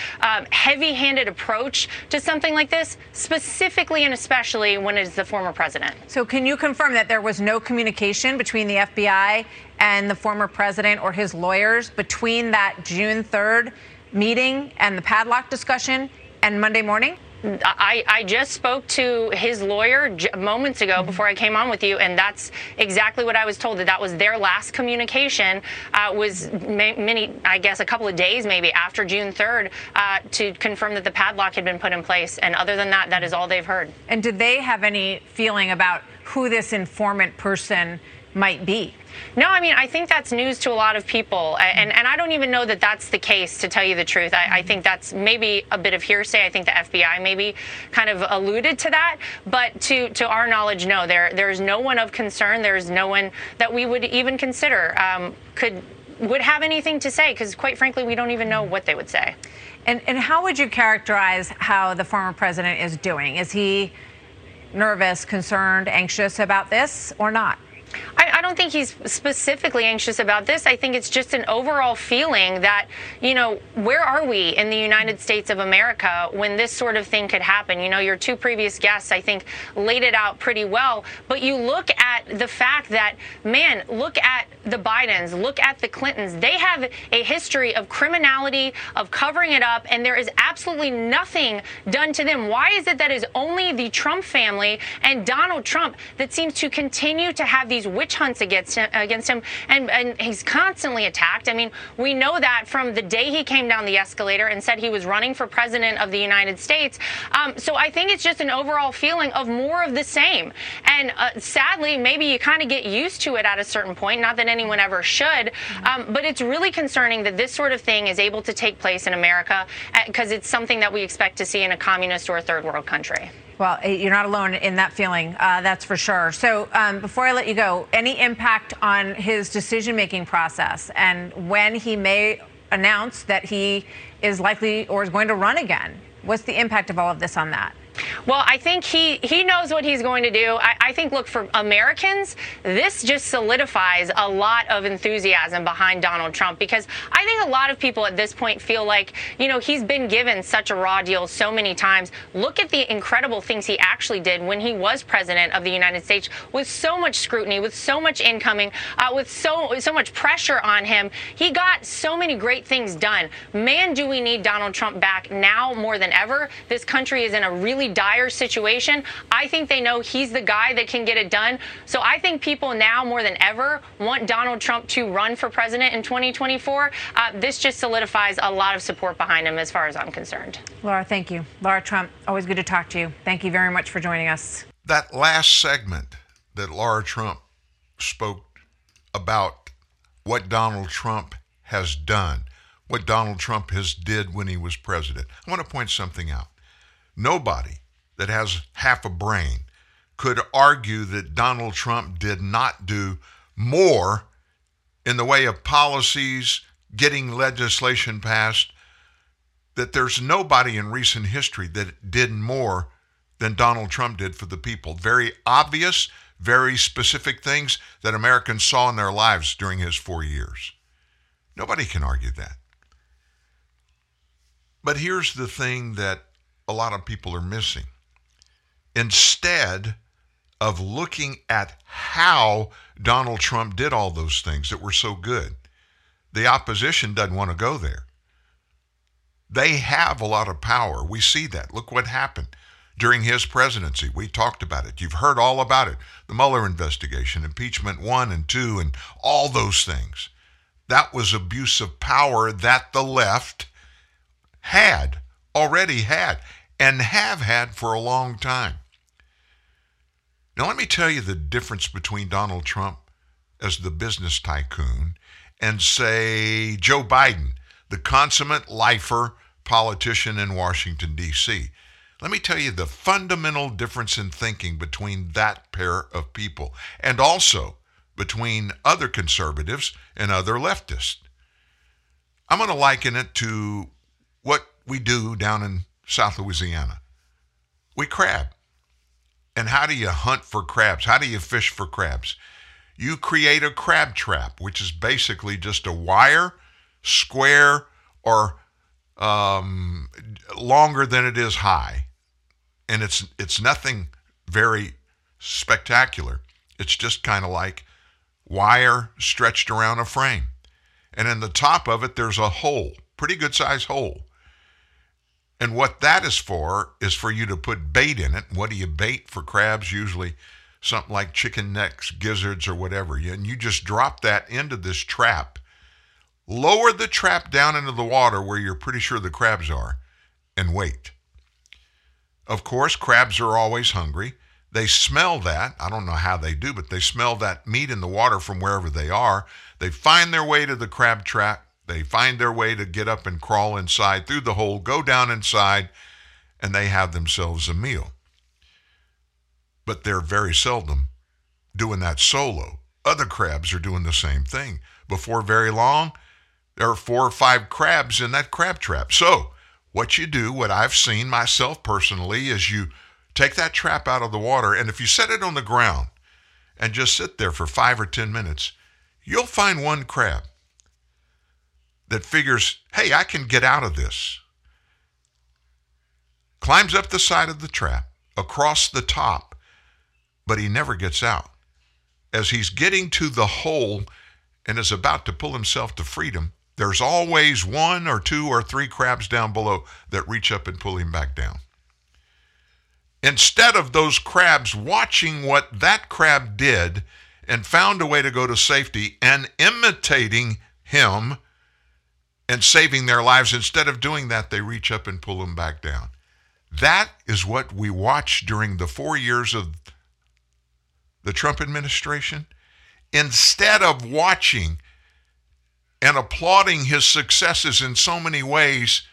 heavy-handed approach to something like this, specifically and especially when it's the former president. So can you confirm that there was no communication between the FBI and the former president or his lawyers between that June 3rd meeting and the padlock discussion and Monday morning? I just spoke to his lawyer moments ago before I came on with you, and that's exactly what I was told, that was their last communication, was a couple of days maybe after June 3rd to confirm that the padlock had been put in place. And other than that, that is all they've heard. And did they have any feeling about who this informant person might be? No, I mean, I think that's news to a lot of people, and I don't even know that that's the case, to tell you the truth. I think that's maybe a bit of hearsay. I think the FBI maybe kind of alluded to that, but to our knowledge, no, there's no one of concern. There's no one that we would even consider would have anything to say, because quite frankly, we don't even know what they would say. And how would you characterize how the former president is doing? Is he nervous, concerned, anxious about this or not? I don't think he's specifically anxious about this. I think it's just an overall feeling that, you know, where are we in the United States of America when this sort of thing could happen? You know, your two previous guests, I think, laid it out pretty well. But you look at the fact that, man, look at the Bidens, look at the Clintons. They have a history of criminality, of covering it up, and there is absolutely nothing done to them. Why is it that is only the Trump family and Donald Trump that seems to continue to have these witch hunts against him, and he's constantly attacked? I mean, we know that from the day he came down the escalator and said he was running for president of the United States. So I think it's just an overall feeling of more of the same. And sadly, maybe you kind of get used to it at a certain point, not that anyone ever should, but it's really concerning that this sort of thing is able to take place in America, because it's something that we expect to see in a communist or a third world country. Well, you're not alone in that feeling, that's for sure. So before I let you go, any impact on his decision-making process and when he may announce that he is likely or is going to run again? What's the impact of all of this on that? Well, I think he knows what he's going to do. I think, look, for Americans, this just solidifies a lot of enthusiasm behind Donald Trump, because I think a lot of people at this point feel like, you know, he's been given such a raw deal so many times. Look at the incredible things he actually did when he was president of the United States, with so much scrutiny, with so much incoming, with so much pressure on him. He got so many great things done. Man, do we need Donald Trump back now more than ever. This country is in a really dire situation. I think they know he's the guy that can get it done. So I think people now more than ever want Donald Trump to run for president in 2024. This just solidifies a lot of support behind him as far as I'm concerned. Laura, thank you. Laura Trump, always good to talk to you. Thank you very much for joining us. That last segment that Laura Trump spoke about what Donald Trump has done, what Donald Trump has did when he was president. I want to point something out. Nobody that has half a brain could argue that Donald Trump did not do more in the way of policies, getting legislation passed, that there's nobody in recent history that did more than Donald Trump did for the people. Very obvious, very specific things that Americans saw in their lives during his 4 years. Nobody can argue that. But here's the thing that a lot of people are missing. Instead of looking at how Donald Trump did all those things that were so good, the opposition doesn't want to go there. They have a lot of power. We see that. Look what happened during his presidency. We talked about it. You've heard all about it. The Mueller investigation, impeachment 1 and 2, and all those things. That was abuse of power that the left had, already had, and have had for a long time. Now, let me tell you the difference between Donald Trump as the business tycoon and, say, Joe Biden, the consummate lifer politician in Washington, D.C. Let me tell you the fundamental difference in thinking between that pair of people and also between other conservatives and other leftists. I'm going to liken it to what we do down in South Louisiana. We crab. And how do you hunt for crabs? How do you fish for crabs? You create a crab trap, which is basically just a wire, square, or longer than it is high. And it's nothing very spectacular. It's just kind of like wire stretched around a frame. And in the top of it, there's a hole, pretty good-sized hole. And what that is for you to put bait in it. What do you bait for crabs? Usually something like chicken necks, gizzards, or whatever. And you just drop that into this trap. Lower the trap down into the water where you're pretty sure the crabs are and wait. Of course, crabs are always hungry. They smell that. I don't know how they do, but they smell that meat in the water from wherever they are. They find their way to the crab trap. They find their way to get up and crawl inside through the hole, go down inside, and they have themselves a meal. But they're very seldom doing that solo. Other crabs are doing the same thing. Before very long, there are 4 or 5 crabs in that crab trap. So what you do, what I've seen myself personally, is you take that trap out of the water, and if you set it on the ground and just sit there for 5 or 10 minutes, you'll find one crab that figures, hey, I can get out of this. Climbs up the side of the trap, across the top, but he never gets out. As he's getting to the hole and is about to pull himself to freedom, there's always 1 or 2 or 3 crabs down below that reach up and pull him back down. Instead of those crabs watching what that crab did and found a way to go to safety and imitating him, and saving their lives, instead of doing that, they reach up and pull them back down. That is what we watched during the 4 years of the Trump administration. Instead of watching and applauding his successes in so many ways,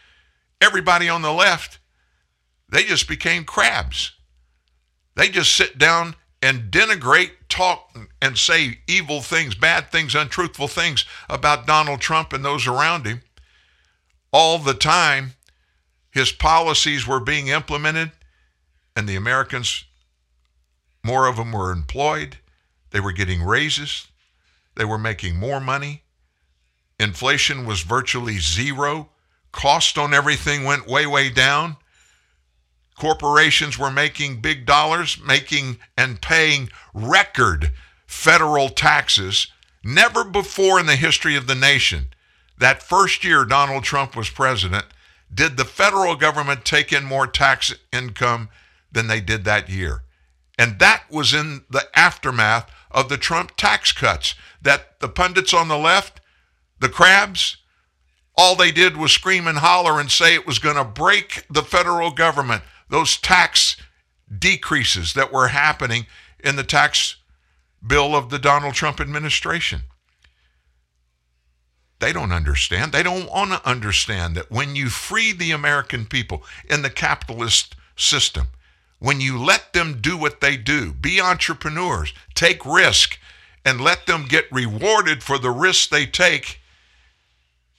everybody on the left, they just became crabs. They just sit down and denigrate, talk, and say evil things, bad things, untruthful things about Donald Trump and those around him. All the time, his policies were being implemented, and the Americans, more of them were employed. They were getting raises. They were making more money. Inflation was virtually zero. Cost on everything went way, way down. Corporations were making big dollars, making and paying record federal taxes. Never before in the history of the nation, that first year Donald Trump was president, did the federal government take in more tax income than they did that year. And that was in the aftermath of the Trump tax cuts that the pundits on the left, the crabs, all they did was scream and holler and say it was going to break the federal government. Those tax decreases that were happening in the tax bill of the Donald Trump administration. They don't understand. They don't want to understand that when you free the American people in the capitalist system, when you let them do what they do, be entrepreneurs, take risk, and let them get rewarded for the risks they take,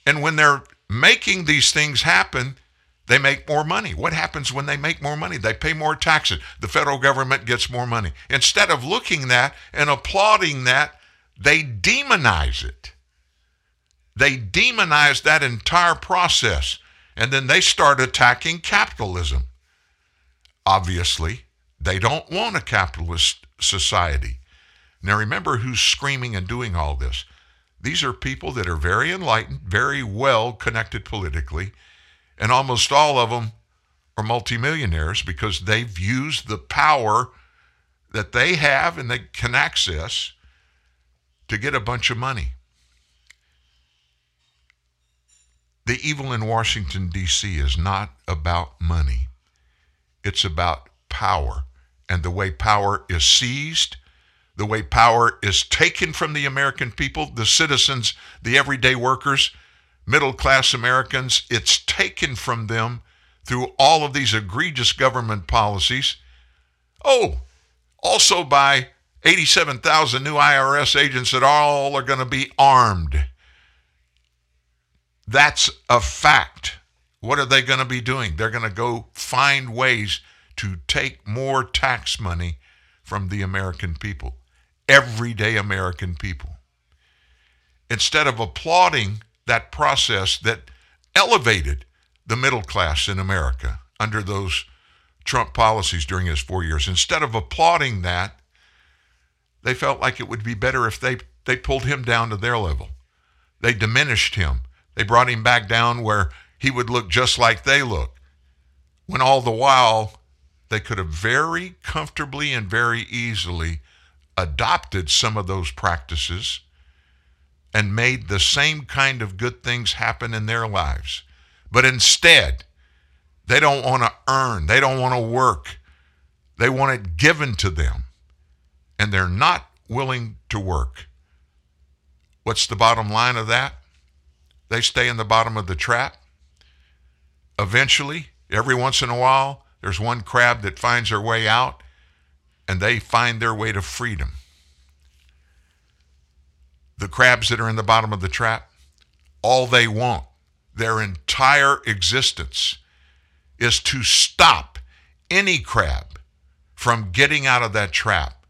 and when they're making these things happen, They make more money. What happens when they make more money? They pay more taxes. The federal government gets more money. Instead of looking at that and applauding that, they demonize it. They demonize that entire process. And then they start attacking capitalism. Obviously, they don't want a capitalist society. Now, remember who's screaming and doing all this. These are people that are very enlightened, very well connected politically, and almost all of them are multimillionaires because they've used the power that they have and they can access to get a bunch of money. The evil in Washington, D.C. is not about money. It's about power and the way power is seized, the way power is taken from the American people, the citizens, the everyday workers, middle-class Americans. It's taken from them through all of these egregious government policies. Oh, also by 87,000 new IRS agents that all are going to be armed. That's a fact. What are they going to be doing? They're going to go find ways to take more tax money from the American people, everyday American people. Instead of applauding that process that elevated the middle class in America under those Trump policies during his 4 years. Instead of applauding that, they felt like it would be better if they pulled him down to their level. They diminished him. They brought him back down where he would look just like they look, when all the while they could have very comfortably and very easily adopted some of those practices and made the same kind of good things happen in their lives. But instead, they don't want to earn. They don't want to work. They want it given to them. And they're not willing to work. What's the bottom line of that? They stay in the bottom of the trap. Eventually, every once in a while, there's one crab that finds their way out, and they find their way to freedom. The crabs that are in the bottom of the trap, all they want, their entire existence, is to stop any crab from getting out of that trap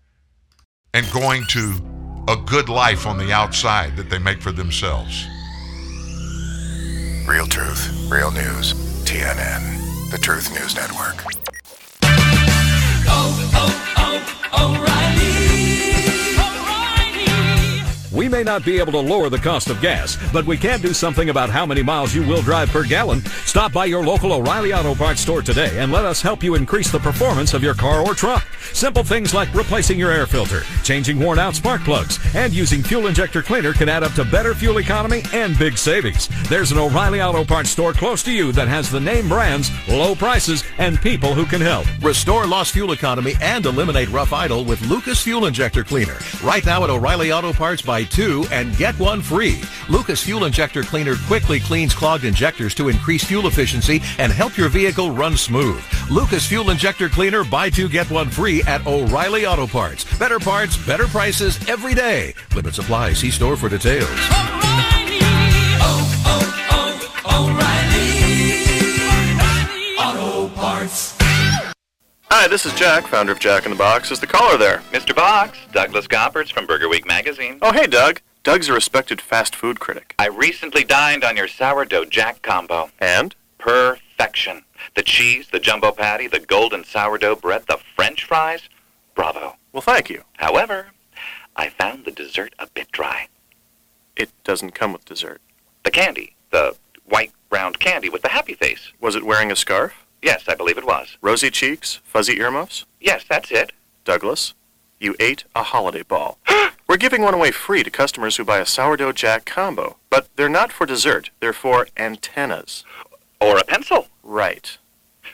and going to a good life on the outside that they make for themselves. Real truth, real news, TNN, the Truth News Network. We may not be able to lower the cost of gas, but we can do something about how many miles you will drive per gallon. Stop by your local O'Reilly Auto Parts store today and let us help you increase the performance of your car or truck. Simple things like replacing your air filter, changing worn-out spark plugs, and using fuel injector cleaner can add up to better fuel economy and big savings. There's an O'Reilly Auto Parts store close to you that has the name brands, low prices, and people who can help. Restore lost fuel economy and eliminate rough idle with Lucas Fuel Injector Cleaner. Right now at O'Reilly Auto Parts, by two and get one free. Lucas Fuel Injector Cleaner quickly cleans clogged injectors to increase fuel efficiency and help your vehicle run smooth. Lucas Fuel Injector Cleaner, buy two, get one free at O'Reilly Auto Parts. Better parts, better prices every day. Limit supply. See store for details. O'Reilly. O'Reilly Auto Parts. Hi, this is Jack, founder of Jack in the Box. Is the caller there? Mr. Box, Douglas Gopperts from Burger Week magazine. Oh, hey, Doug. Doug's a respected fast food critic. I recently dined on your sourdough Jack combo. And? Perfection. The cheese, the jumbo patty, the golden sourdough bread, the French fries. Bravo. Well, thank you. However, I found the dessert a bit dry. It doesn't come with dessert. The candy. The white, round candy with the happy face. Was it wearing a scarf? Yes, I believe it was. Rosy cheeks? Fuzzy earmuffs? Yes, that's it. Douglas, you ate a holiday ball. We're giving one away free to customers who buy a sourdough Jack combo. But they're not for dessert. They're for antennas. Or a pencil. Right.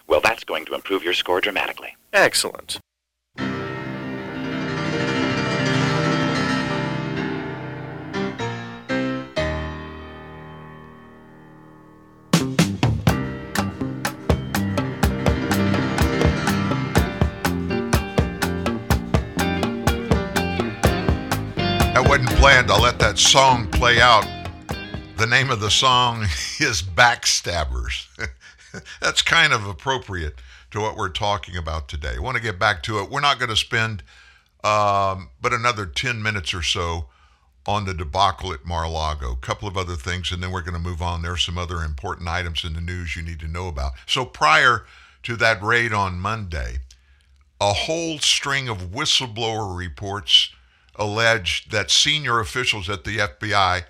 Well, that's going to improve your score dramatically. Excellent. Planned. I let that song play out The name of the song is Backstabbers. That's kind of appropriate to what we're talking about today. I want to get back to it. We're not going to spend but another 10 minutes or so on the debacle at Mar-a-Lago. A couple of other things, and then we're going to move on. There are some other important items in the news you need to know about. So prior to that raid on Monday, a whole string of whistleblower reports alleged that senior officials at the FBI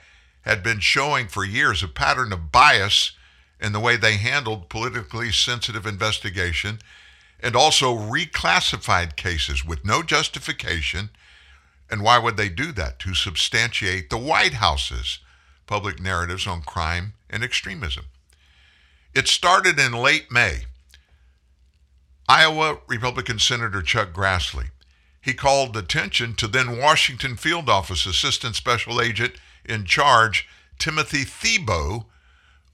had been showing for years a pattern of bias in the way they handled politically sensitive investigation, and also reclassified cases with no justification. And why would they do that? To substantiate the White House's public narratives on crime and extremism. It started in late May. Iowa Republican Senator Chuck Grassley, he called attention to then Washington Field Office Assistant Special Agent in charge, Timothy Thibault,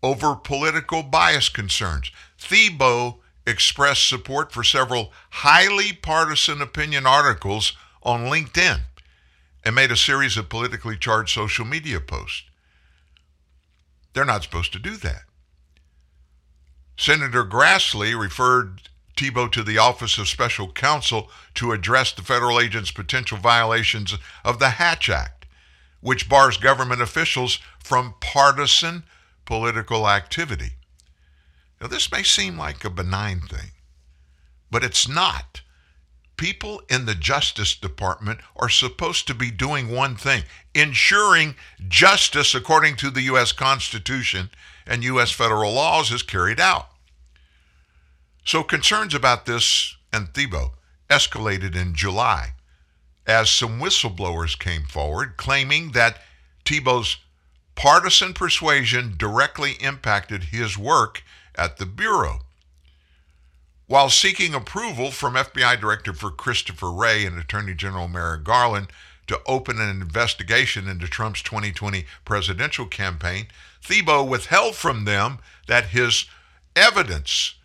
over political bias concerns. Thibault expressed support for several highly partisan opinion articles on LinkedIn and made a series of politically charged social media posts. They're not supposed to do that. Senator Grassley referred Thibault to the Office of Special Counsel to address the federal agent's potential violations of the Hatch Act, which bars government officials from partisan political activity. Now, this may seem like a benign thing, but it's not. People in the Justice Department are supposed to be doing one thing, ensuring justice according to the U.S. Constitution and U.S. federal laws is carried out. So concerns about this and Thibault escalated in July as some whistleblowers came forward claiming that Thibault's partisan persuasion directly impacted his work at the Bureau. While seeking approval from FBI Director for Christopher Wray and Attorney General Merrick Garland to open an investigation into Trump's 2020 presidential campaign, Thibault withheld from them that his evidence,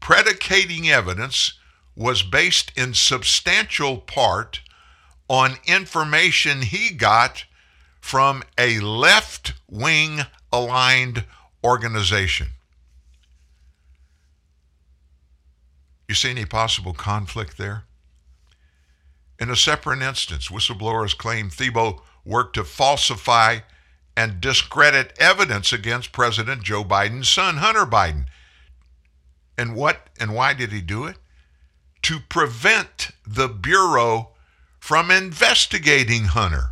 predicating evidence, was based in substantial part on information he got from a left-wing aligned organization. You see any possible conflict there? In a separate instance, whistleblowers claim Thibault worked to falsify and discredit evidence against President Joe Biden's son, Hunter Biden. And what and why did he do it? To prevent the Bureau from investigating Hunter.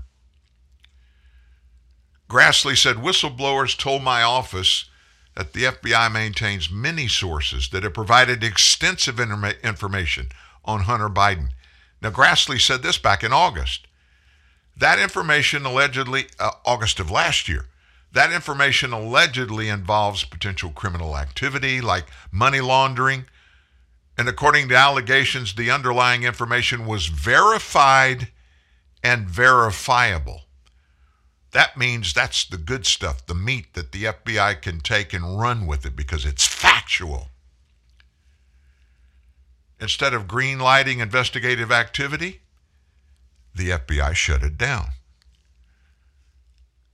Grassley said, whistleblowers told my office that the FBI maintains many sources that have provided extensive information on Hunter Biden. Now, Grassley said this back in August. That information allegedly, August of last year, that information allegedly involves potential criminal activity like money laundering. And according to allegations, the underlying information was verified and verifiable. That means that's the good stuff, the meat that the FBI can take and run with it because it's factual. Instead of green-lighting investigative activity, the FBI shut it down.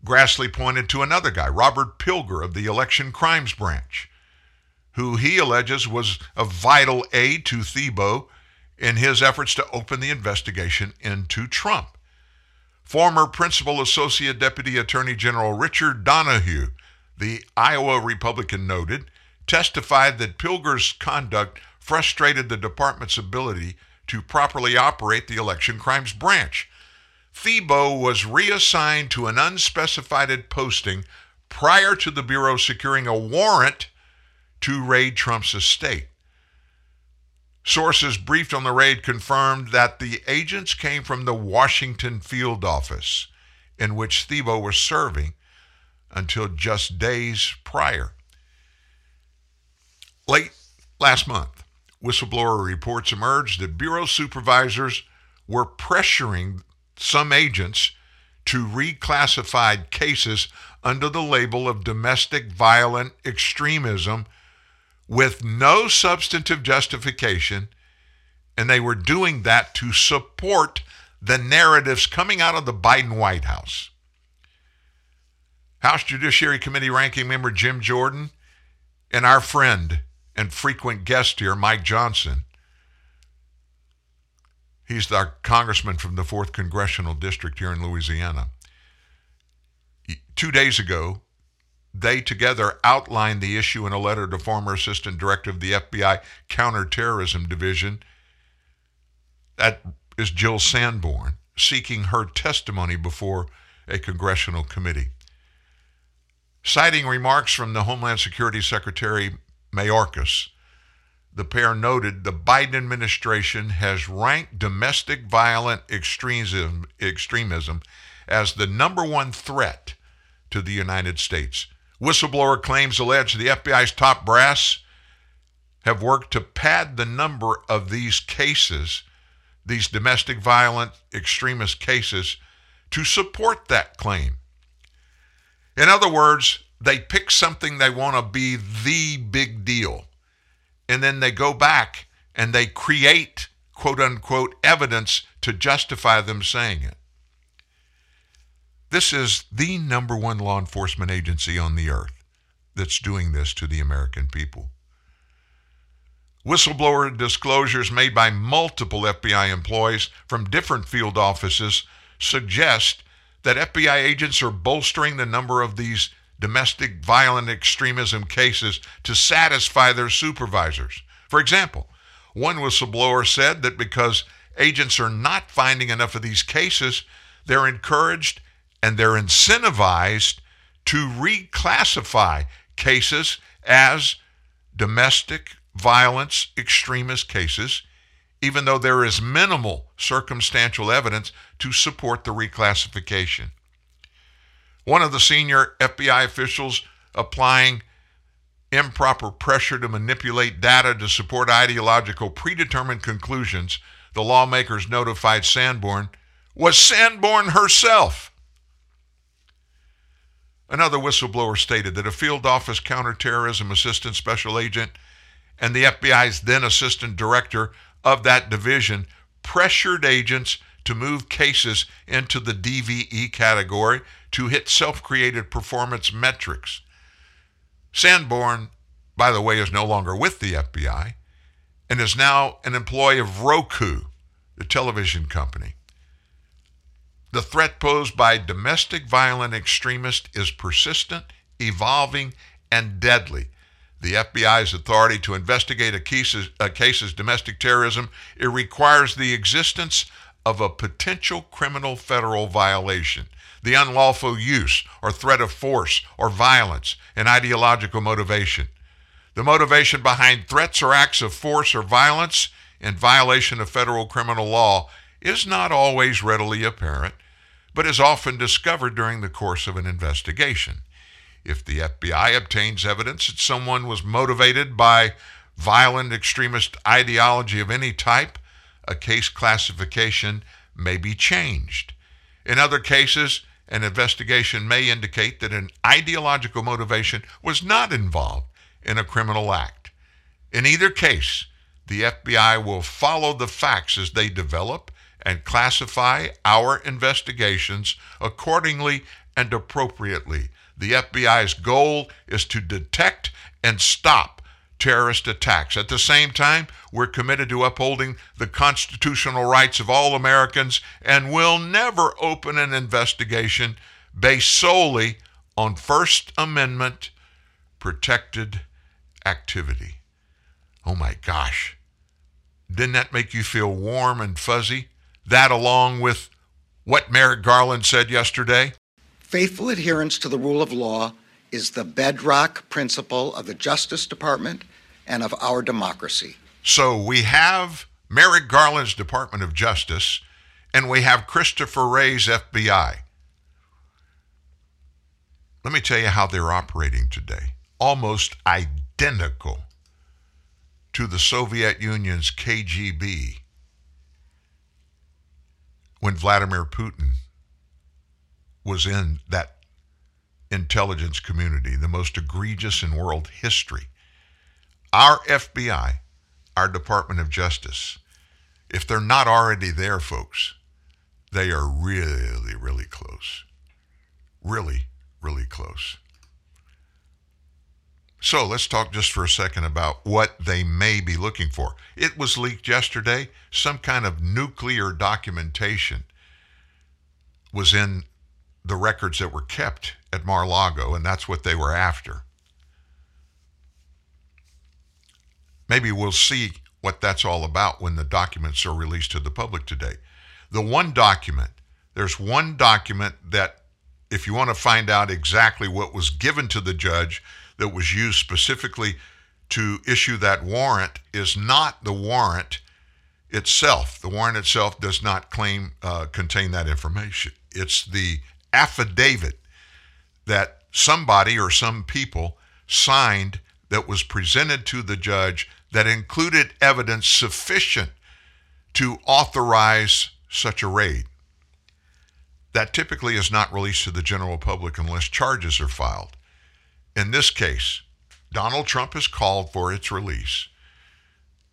Grassley pointed to another guy, Robert Pilger of the Election Crimes Branch, who he alleges was a vital aid to Thibault in his efforts to open the investigation into Trump. Former Principal Associate Deputy Attorney General Richard Donahue, the Iowa Republican noted, testified that Pilger's conduct frustrated the department's ability to properly operate the Election Crimes Branch. Thibault was reassigned to an unspecified posting prior to the Bureau securing a warrant to raid Trump's estate. Sources briefed on the raid confirmed that the agents came from the Washington Field Office, in which Thibault was serving until just days prior. Late last month, whistleblower reports emerged that Bureau supervisors were pressuring some agents to reclassify cases under the label of domestic violent extremism with no substantive justification, and they were doing that to support the narratives coming out of the Biden White House. House Judiciary Committee Ranking Member Jim Jordan, and our friend and frequent guest here, Mike Johnson. He's our congressman from the 4th Congressional District here in Louisiana. 2 days ago, they together outlined the issue in a letter to former Assistant Director of the FBI Counterterrorism Division. That is Jill Sanborn, seeking her testimony before a congressional committee. Citing remarks from the Homeland Security Secretary Mayorkas, the pair noted the Biden administration has ranked domestic violent extremism as the number one threat to the United States. Whistleblower claims allege the FBI's top brass have worked to pad the number of these cases, these domestic violent extremist cases, to support that claim. In other words, they pick something they want to be the big deal, and then they go back and they create, quote unquote, evidence to justify them saying it. This is the number one law enforcement agency on the earth that's doing this to the American people. Whistleblower disclosures made by multiple FBI employees from different field offices suggest that FBI agents are bolstering the number of these domestic violent extremism cases to satisfy their supervisors. For example, one whistleblower said that because agents are not finding enough of these cases, they're encouraged and they're incentivized to reclassify cases as domestic violence extremist cases, even though there is minimal circumstantial evidence to support the reclassification. One of the senior FBI officials applying improper pressure to manipulate data to support ideological predetermined conclusions, the lawmakers notified Sanborn, was Sanborn herself. Another whistleblower stated that a field office counterterrorism assistant special agent and the FBI's then assistant director of that division pressured agents to move cases into the DVE category to hit self-created performance metrics. Sanborn, by the way, is no longer with the FBI and is now an employee of Roku, the television company. The threat posed by domestic violent extremists is persistent, evolving, and deadly. The FBI's authority to investigate a case's domestic terrorism, it requires the existence of a potential criminal federal violation, the unlawful use or threat of force or violence, and ideological motivation. The motivation behind threats or acts of force or violence in violation of federal criminal law is not always readily apparent, but is often discovered during the course of an investigation. If the FBI obtains evidence that someone was motivated by violent extremist ideology of any type, a case classification may be changed. In other cases, an investigation may indicate that an ideological motivation was not involved in a criminal act. In either case, the FBI will follow the facts as they develop and classify our investigations accordingly and appropriately. The FBI's goal is to detect and stop terrorist attacks. At the same time, we're committed to upholding the constitutional rights of all Americans and will never open an investigation based solely on First Amendment protected activity. Oh my gosh. Didn't that make you feel warm and fuzzy? That along with what Merrick Garland said yesterday? Faithful adherence to the rule of law is the bedrock principle of the Justice Department and of our democracy. So we have Merrick Garland's Department of Justice, and we have Christopher Wray's FBI. Let me tell you how they're operating today. Almost identical to the Soviet Union's KGB when Vladimir Putin was in that intelligence community, the most egregious in world history. Our FBI, our Department of Justice, if they're not already there, folks, they are really, really close. Really, really close. So let's talk just for a second about what they may be looking for. It was leaked yesterday. Some kind of nuclear documentation was in the records that were kept at Mar-a-Lago, and that's what they were after. Maybe we'll see what that's all about when the documents are released to the public today. There's one document that if you want to find out exactly what was given to the judge that was used specifically to issue that warrant is not the warrant itself. The warrant itself does not claim contain that information. It's the affidavit that somebody or some people signed that was presented to the judge that included evidence sufficient to authorize such a raid. That typically is not released to the general public unless charges are filed. In this case, Donald Trump has called for its release.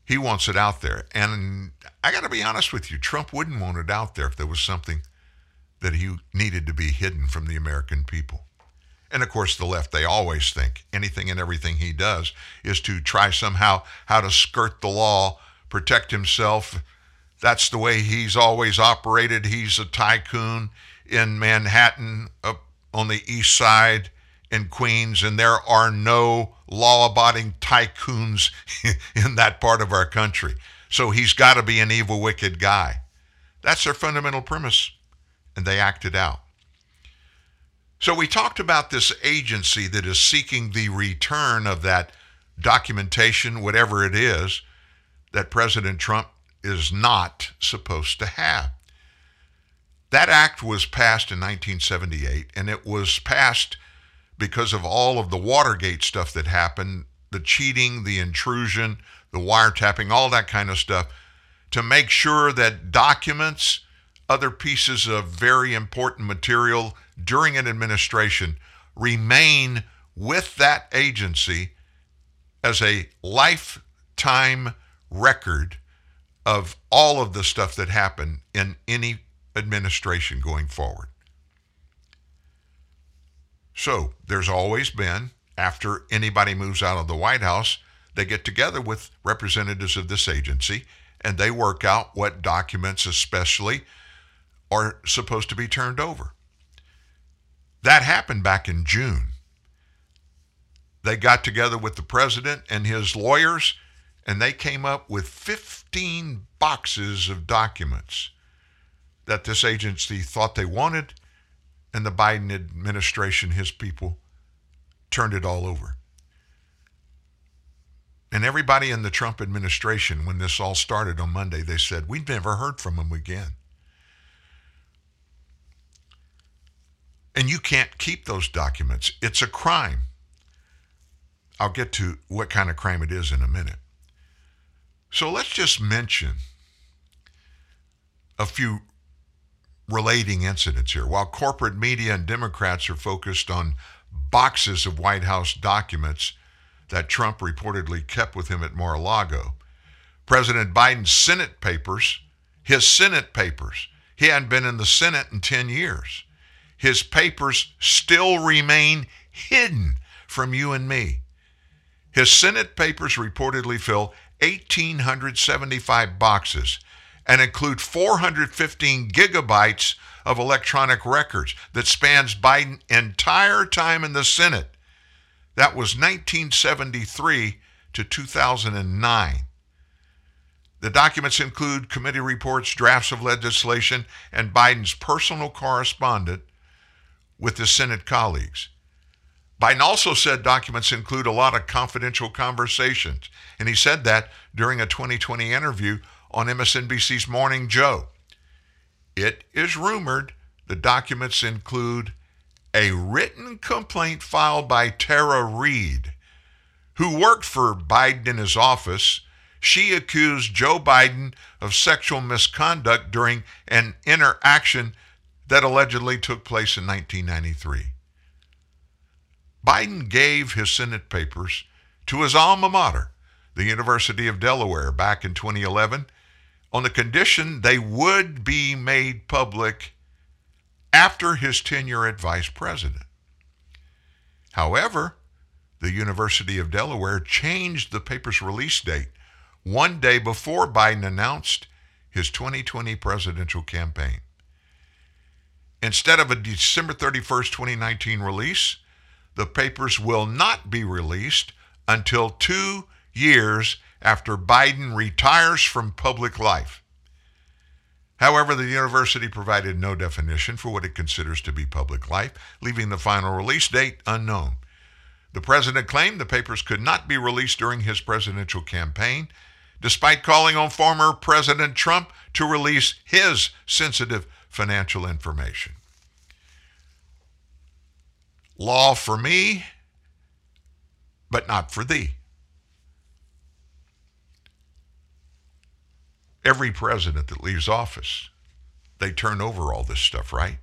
He wants it out there. And I got to be honest with you, Trump wouldn't want it out there if there was something that he needed to be hidden from the American people. And of course, the left, they always think anything and everything he does is to try somehow how to skirt the law, protect himself. That's the way he's always operated. He's a tycoon in Manhattan, up on the East Side in Queens, and there are no law-abiding tycoons in that part of our country. So he's got to be an evil, wicked guy. That's their fundamental premise, and they act it out. So we talked about this agency that is seeking the return of that documentation, whatever it is, that President Trump is not supposed to have. That act was passed in 1978, and it was passed because of all of the Watergate stuff that happened, the cheating, the intrusion, the wiretapping, all that kind of stuff, to make sure that documents, other pieces of very important material during an administration remain with that agency as a lifetime record of all of the stuff that happened in any administration going forward. So there's always been, after anybody moves out of the White House, they get together with representatives of this agency and they work out what documents especially are supposed to be turned over. That happened back in June. They got together with the president and his lawyers, and they came up with 15 boxes of documents that this agency thought they wanted, and the Biden administration, his people, turned it all over. And everybody in the Trump administration, when this all started on Monday, they said, we've never heard from him again. And you can't keep those documents. It's a crime. I'll get to what kind of crime it is in a minute. So let's just mention a few relating incidents here. While corporate media and Democrats are focused on boxes of White House documents that Trump reportedly kept with him at Mar-a-Lago, President Biden's Senate papers, he hadn't been in the Senate in 10 years. His papers still remain hidden from you and me. His Senate papers reportedly fill 1,875 boxes and include 415 gigabytes of electronic records that spans Biden's entire time in the Senate. That was 1973 to 2009. The documents include committee reports, drafts of legislation, and Biden's personal correspondence with his Senate colleagues. Biden also said documents include a lot of confidential conversations, and he said that during a 2020 interview on MSNBC's Morning Joe. It is rumored the documents include a written complaint filed by Tara Reid, who worked for Biden in his office. She accused Joe Biden of sexual misconduct during an interaction that allegedly took place in 1993. Biden gave his Senate papers to his alma mater, the University of Delaware, back in 2011, on the condition they would be made public after his tenure as vice president. However, the University of Delaware changed the paper's release date one day before Biden announced his 2020 presidential campaign. Instead of a December 31st, 2019 release, the papers will not be released until 2 years after Biden retires from public life. However, the university provided no definition for what it considers to be public life, leaving the final release date unknown. The president claimed the papers could not be released during his presidential campaign, despite calling on former President Trump to release his sensitive financial information. Law for me, but not for thee. Every president that leaves office, they turn over all this stuff, right?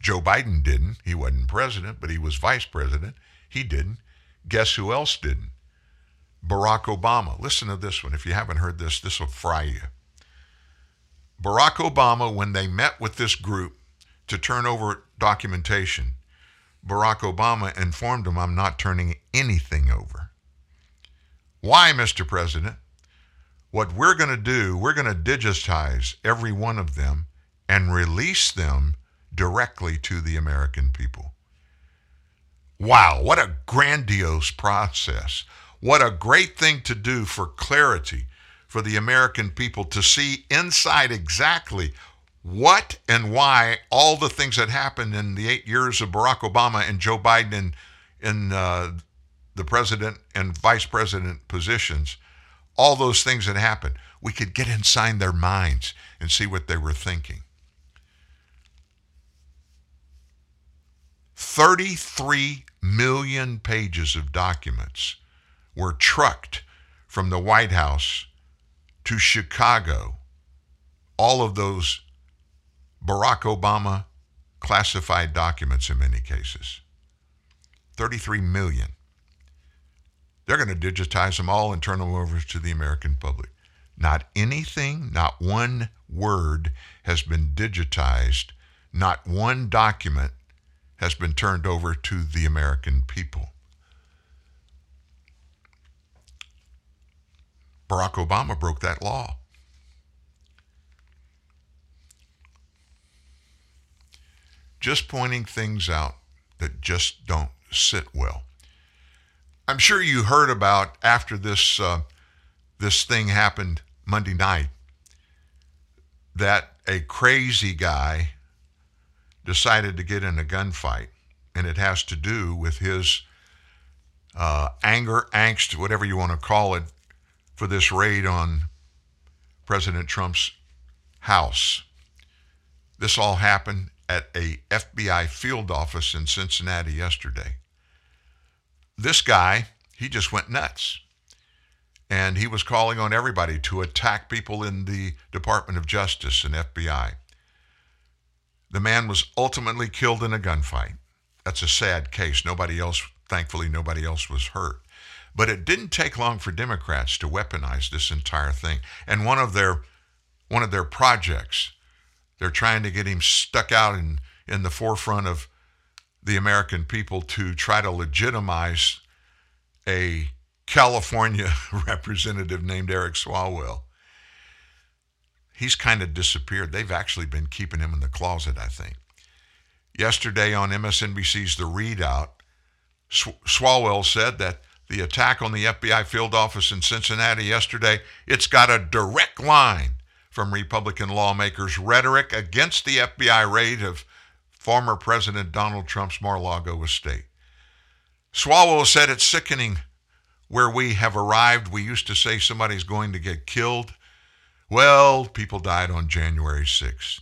Joe Biden didn't. He wasn't president, but he was vice president. He didn't. Guess who else didn't? Barack Obama. Listen to this one. If you haven't heard this, this will fry you. Barack Obama, when they met with this group to turn over documentation, Barack Obama informed them, I'm not turning anything over. Why, Mr. President? What we're going to do, we're going to digitize every one of them and release them directly to the American people. Wow, what a grandiose process. What a great thing to do for clarity for the American people to see inside exactly what and why all the things that happened in the 8 years of Barack Obama and Joe Biden in the president and vice president positions, all those things that happened. We could get inside their minds and see what they were thinking. 33 million pages of documents were trucked from the White House to Chicago. All of those Barack Obama classified documents in many cases. 33 million. They're going to digitize them all and turn them over to the American public. Not anything, not one word has been digitized. Not one document has been turned over to the American people. Barack Obama broke that law. Just pointing things out that just don't sit well. I'm sure you heard about after this thing happened Monday night that a crazy guy decided to get in a gunfight, and it has to do with his anger, angst, whatever you want to call it, for this raid on President Trump's house. This all happened at a FBI field office in Cincinnati yesterday. This guy, he just went nuts, and he was calling on everybody to attack people in the Department of Justice and FBI. The man was ultimately killed in a gunfight. That's a sad case. Thankfully, nobody else was hurt. But it didn't take long for Democrats to weaponize this entire thing. And one of their projects, they're trying to get him stuck out in the forefront of the American people to try to legitimize a California representative named Eric Swalwell. He's kind of disappeared. They've actually been keeping him in the closet, I think. Yesterday on MSNBC's The Readout, Swalwell said that the attack on the FBI field office in Cincinnati yesterday, it's got a direct line from Republican lawmakers' rhetoric against the FBI raid of former President Donald Trump's Mar-a-Lago estate. Swalwell said it's sickening where we have arrived. We used to say somebody's going to get killed. Well, people died on January 6th.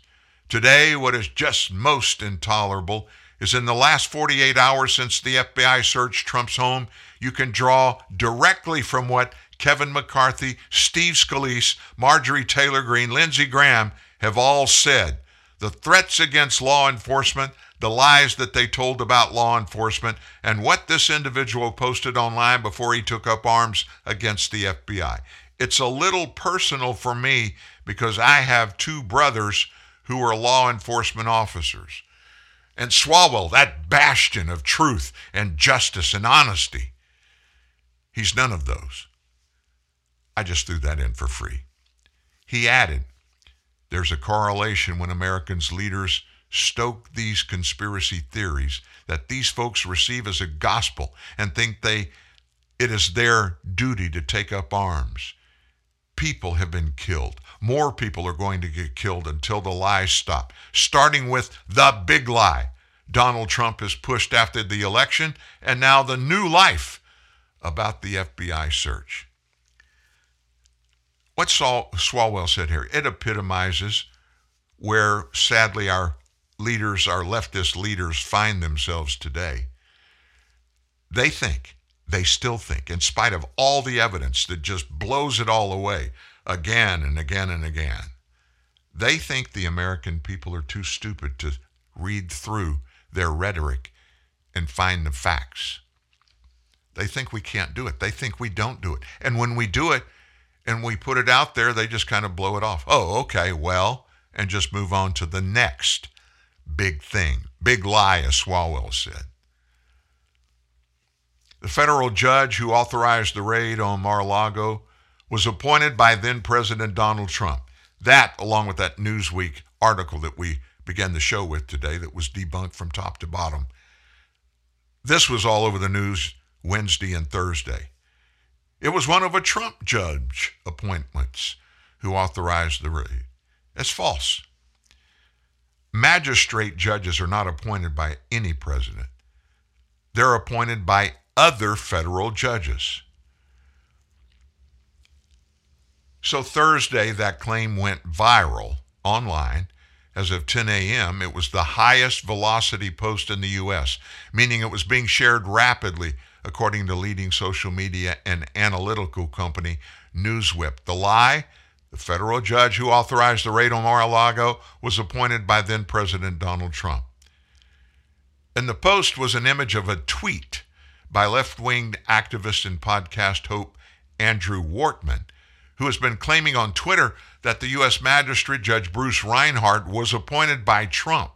Today, what is just most intolerable is in the last 48 hours since the FBI searched Trump's home, you can draw directly from what Kevin McCarthy, Steve Scalise, Marjorie Taylor Greene, Lindsey Graham have all said. The threats against law enforcement, the lies that they told about law enforcement, and what this individual posted online before he took up arms against the FBI. It's a little personal for me because I have two brothers who are law enforcement officers. and Swalwell, that bastion of truth and justice and honesty. He's none of those. I just threw that in for free. He added, there's a correlation when Americans' leaders stoke these conspiracy theories that these folks receive as a gospel and think it is their duty to take up arms. People have been killed. More people are going to get killed until the lies stop, starting with the big lie Donald Trump has pushed after the election, and now the new life about the FBI search. What Swalwell said here, it epitomizes where, sadly, our leftist leaders find themselves today. They still think, in spite of all the evidence that just blows it all away again and again and again, they think the American people are too stupid to read through their rhetoric and find the facts. They think we can't do it. They think we don't do it. And when we do it and we put it out there, they just kind of blow it off. Oh, okay, well, and just move on to the next big thing, big lie, as Swalwell said. The federal judge who authorized the raid on Mar-a-Lago was appointed by then-President Donald Trump. That, along with that Newsweek article that we began the show with today that was debunked from top to bottom, this was all over the news Wednesday and Thursday. It was one of a Trump judge appointments who authorized the raid. That's false. Magistrate judges are not appointed by any president. They're appointed by other federal judges. So Thursday, that claim went viral online. As of 10 a.m., it was the highest velocity post in the U.S., meaning it was being shared rapidly, according to leading social media and analytical company Newsweek. The lie? The federal judge who authorized the raid on Mar-a-Lago was appointed by then-President Donald Trump. And the post was an image of a tweet by left-wing activist and podcast host Andrew Wortman, who has been claiming on Twitter that the U.S. Magistrate Judge Bruce Reinhardt was appointed by Trump.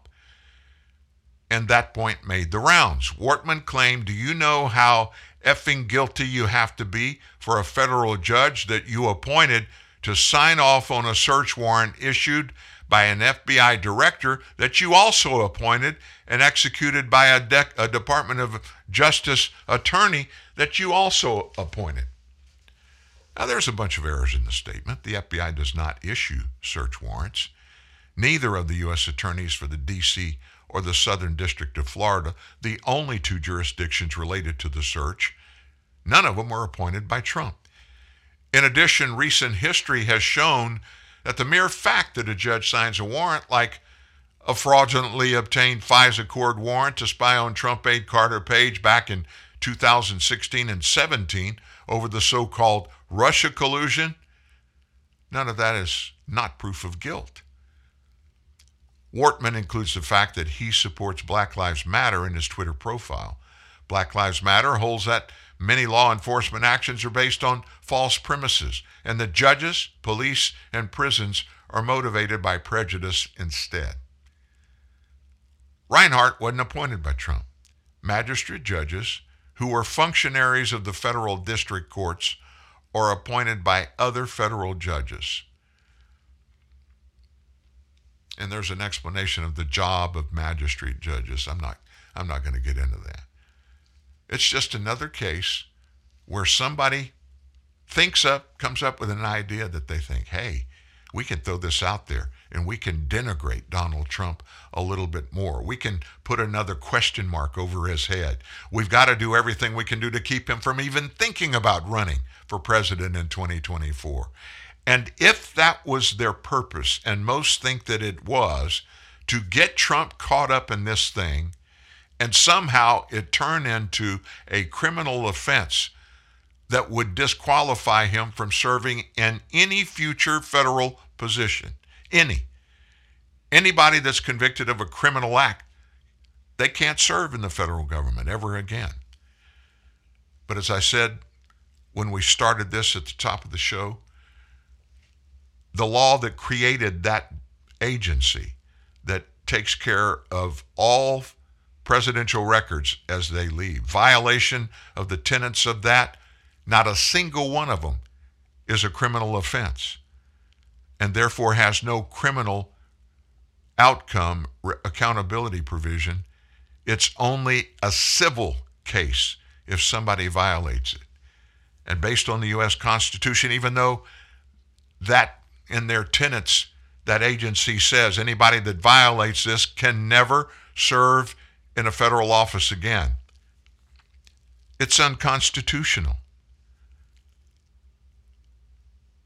And that point made the rounds. Wortman claimed, do you know how effing guilty you have to be for a federal judge that you appointed to sign off on a search warrant issued by an FBI director that you also appointed and executed by a Department of Justice attorney that you also appointed? Now, there's a bunch of errors in the statement. The FBI does not issue search warrants. Neither of the U.S. attorneys for the D.C. or the Southern District of Florida, the only two jurisdictions related to the search, none of them were appointed by Trump. In addition, recent history has shown that the mere fact that a judge signs a warrant, like a fraudulently obtained FISA court warrant to spy on Trump aide Carter Page back in 2016 and 17 over the so-called Russia collusion, none of that is not proof of guilt. Wortman includes the fact that he supports Black Lives Matter in his Twitter profile. Black Lives Matter holds that many law enforcement actions are based on false premises, and the judges, police, and prisons are motivated by prejudice instead. Reinhardt wasn't appointed by Trump. Magistrate judges, who were functionaries of the federal district courts, are appointed by other federal judges. And there's an explanation of the job of magistrate judges. I'm not going to get into that. It's just another case where somebody comes up with an idea that they think, hey, we can throw this out there and we can denigrate Donald Trump a little bit more. We can put another question mark over his head. We've got to do everything we can do to keep him from even thinking about running for president in 2024. And if that was their purpose, and most think that it was, to get Trump caught up in this thing, and somehow it turned into a criminal offense that would disqualify him from serving in any future federal position. Anybody that's convicted of a criminal act, they can't serve in the federal government ever again. But as I said when we started this at the top of the show, the law that created that agency that takes care of all presidential records as they leave. Violation of the tenets of that, not a single one of them is a criminal offense, and therefore has no criminal outcome accountability provision. It's only a civil case if somebody violates it. And based on the U.S. Constitution, even though that in their tenets, that agency says anybody that violates this can never serve in a federal office again, it's unconstitutional.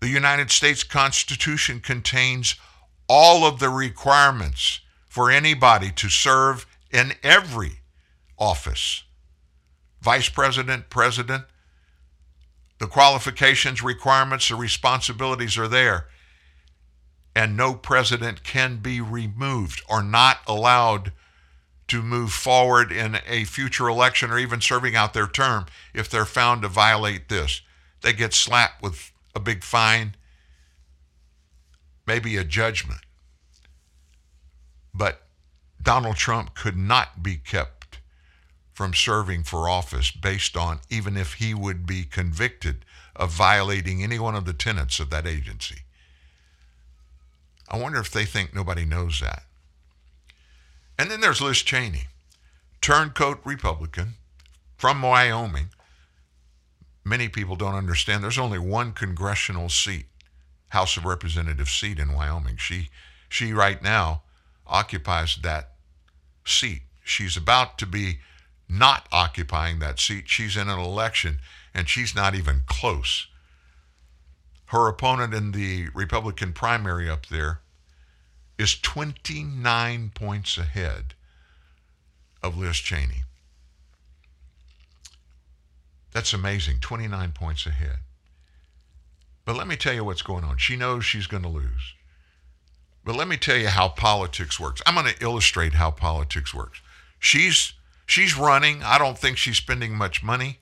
The United States Constitution contains all of the requirements for anybody to serve in every office. Vice president, president, the qualifications, requirements, the responsibilities are there. And no president can be removed or not allowed to move forward in a future election or even serving out their term if they're found to violate this. They get slapped with a big fine, maybe a judgment. But Donald Trump could not be kept from serving for office based on, even if he would be convicted of violating any one of the tenets of that agency. I wonder if they think nobody knows that. And then there's Liz Cheney, turncoat Republican from Wyoming. Many people don't understand. There's only one congressional seat, House of Representatives seat in Wyoming. She right now occupies that seat. She's about to be not occupying that seat. She's in an election, and she's not even close. Her opponent in the Republican primary up there is 29 points ahead of Liz Cheney. That's amazing, 29 points ahead. But let me tell you what's going on. She knows she's going to lose. But let me tell you how politics works. I'm going to illustrate how politics works. She's running. I don't think she's spending much money.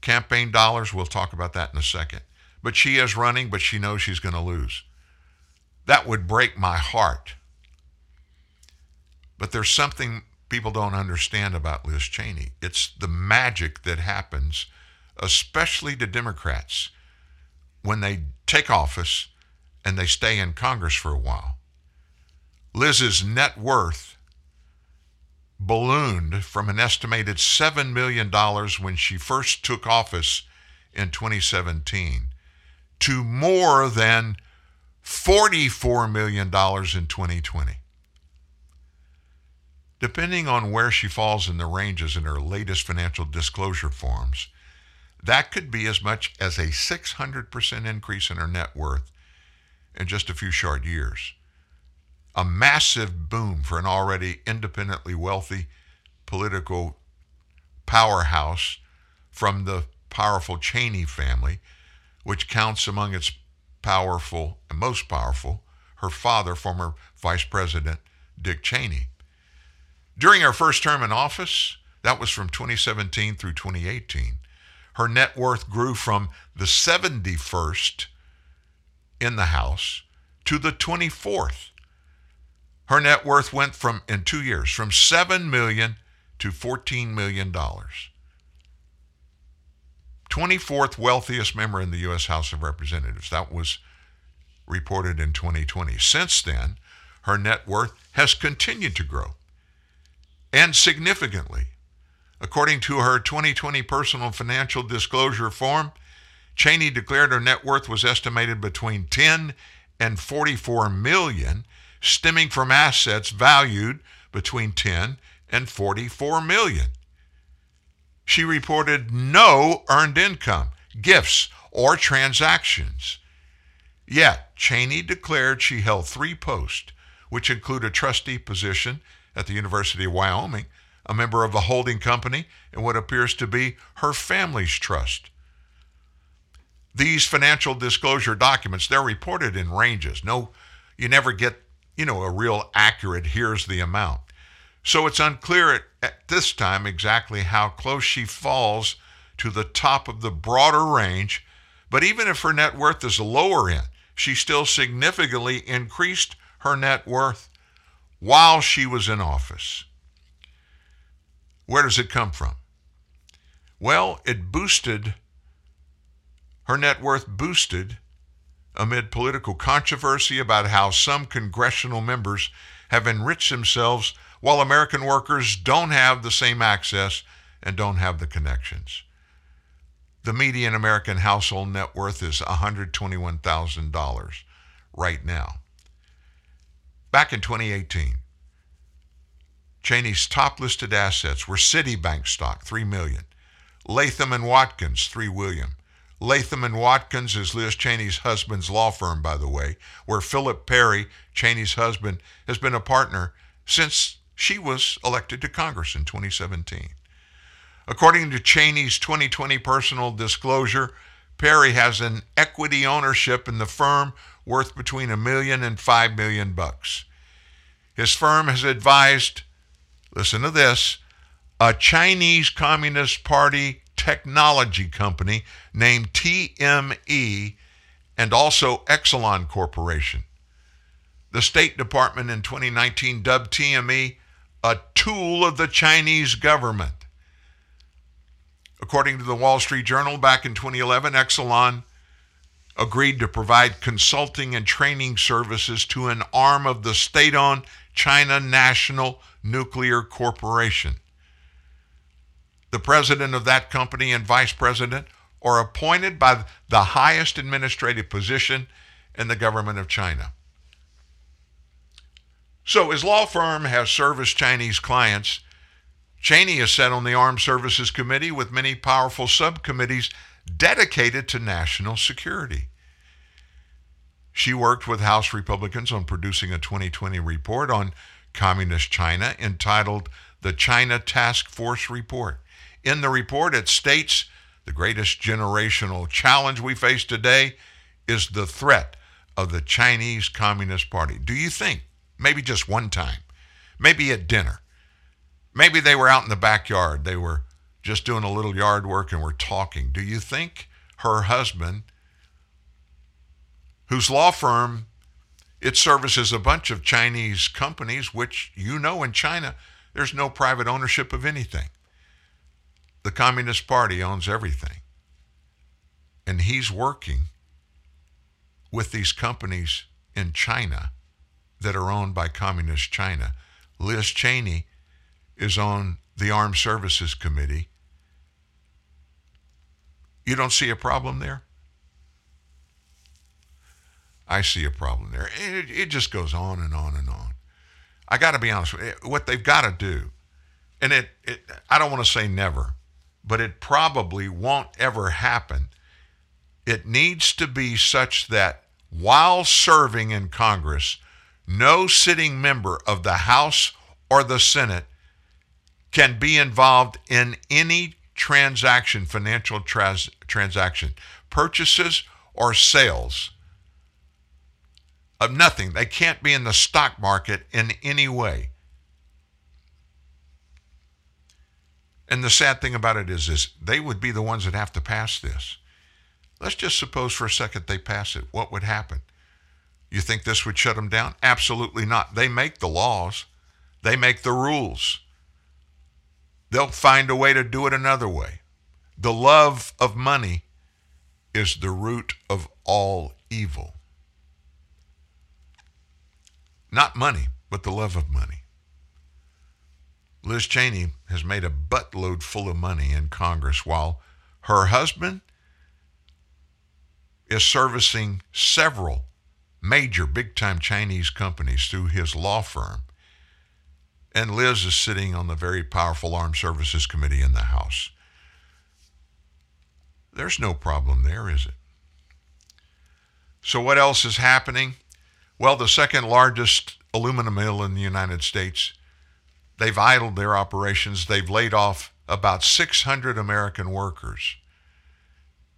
Campaign dollars, we'll talk about that in a second. But she is running, but she knows she's going to lose. That would break my heart. But there's something people don't understand about Liz Cheney. It's the magic that happens, especially to Democrats, when they take office and they stay in Congress for a while. Liz's net worth ballooned from an estimated $7 million when she first took office in 2017 to more than $44 million in 2020. Depending on where she falls in the ranges in her latest financial disclosure forms, that could be as much as a 600% increase in her net worth in just a few short years. A massive boom for an already independently wealthy political powerhouse from the powerful Cheney family, which counts among its powerful and most powerful, her father, former Vice President Dick Cheney. During her first term in office, that was from 2017 through 2018, her net worth grew from the 71st in the House to the 24th. Her net worth went from, in 2 years, from $7 million to $14 million. 24th wealthiest member in the U.S. House of Representatives. That was reported in 2020. Since then, her net worth has continued to grow, and significantly. According to her 2020 personal financial disclosure form, Cheney declared her net worth was estimated between 10 and 44 million, stemming from assets valued between 10 and 44 million. She reported no earned income, gifts, or transactions. Yet, Cheney declared she held 3 posts, which include a trustee position at the University of Wyoming, a member of a holding company, and what appears to be her family's trust. These financial disclosure documents, they're reported in ranges. No, you never get, a real accurate, here's the amount. So it's unclear at this time exactly how close she falls to the top of the broader range, but even if her net worth is lower end, she still significantly increased her net worth while she was in office. Where does it come from? Well, it boosted, her net worth boosted amid political controversy about how some congressional members have enriched themselves while American workers don't have the same access and don't have the connections. The median American household net worth is $121,000 right now. Back in 2018, Cheney's top-listed assets were Citibank stock, $3 million, Latham & Watkins, $3 billion. Latham & Watkins is Liz Cheney's husband's law firm, by the way, where Philip Perry, Cheney's husband, has been a partner since she was elected to Congress in 2017. According to Cheney's 2020 personal disclosure, Perry has an equity ownership in the firm worth between $1 million and $5 million. His firm has advised, listen to this, a Chinese Communist Party technology company named TME and also Exelon Corporation. The State Department in 2019 dubbed TME a tool of the Chinese government. According to the Wall Street Journal, back in 2011, Exelon agreed to provide consulting and training services to an arm of the state-owned China National Nuclear Corporation. The president of that company and vice president are appointed by the highest administrative position in the government of China. So his law firm has serviced Chinese clients. Cheney has sat on the Armed Services Committee with many powerful subcommittees dedicated to national security. She worked with House Republicans on producing a 2020 report on Communist China entitled The China Task Force Report. In the report, it states the greatest generational challenge we face today is the threat of the Chinese Communist Party. Do you think, maybe just one time, maybe at dinner, maybe they were out in the backyard, they were just doing a little yard work and were talking, do you think her husband, whose law firm, it services a bunch of Chinese companies, which you know in China, there's no private ownership of anything. The Communist Party owns everything. And he's working with these companies in China that are owned by Communist China. Liz Cheney is on the Armed Services Committee. You don't see a problem there? I see a problem there. It just goes on and on and on. I got to be honest with you, what they've got to do, and I don't want to say never, but it probably won't ever happen. It needs to be such that while serving in Congress, no sitting member of the House or the Senate can be involved in any transaction, financial transaction, purchases or sales of nothing. They can't be in the stock market in any way. And the sad thing about it is this, they would be the ones that have to pass this. Let's just suppose for a second they pass it. What would happen? You think this would shut them down? Absolutely not. They make the laws. They make the rules. They'll find a way to do it another way. The love of money is the root of all evil. Not money, but the love of money. Liz Cheney has made a buttload full of money in Congress while her husband is servicing several major big-time Chinese companies through his law firm. And Liz is sitting on the very powerful Armed Services Committee in the House. There's no problem there, is it? So what else is happening? Well, the second largest aluminum mill in the United States, they've idled their operations. They've laid off about 600 American workers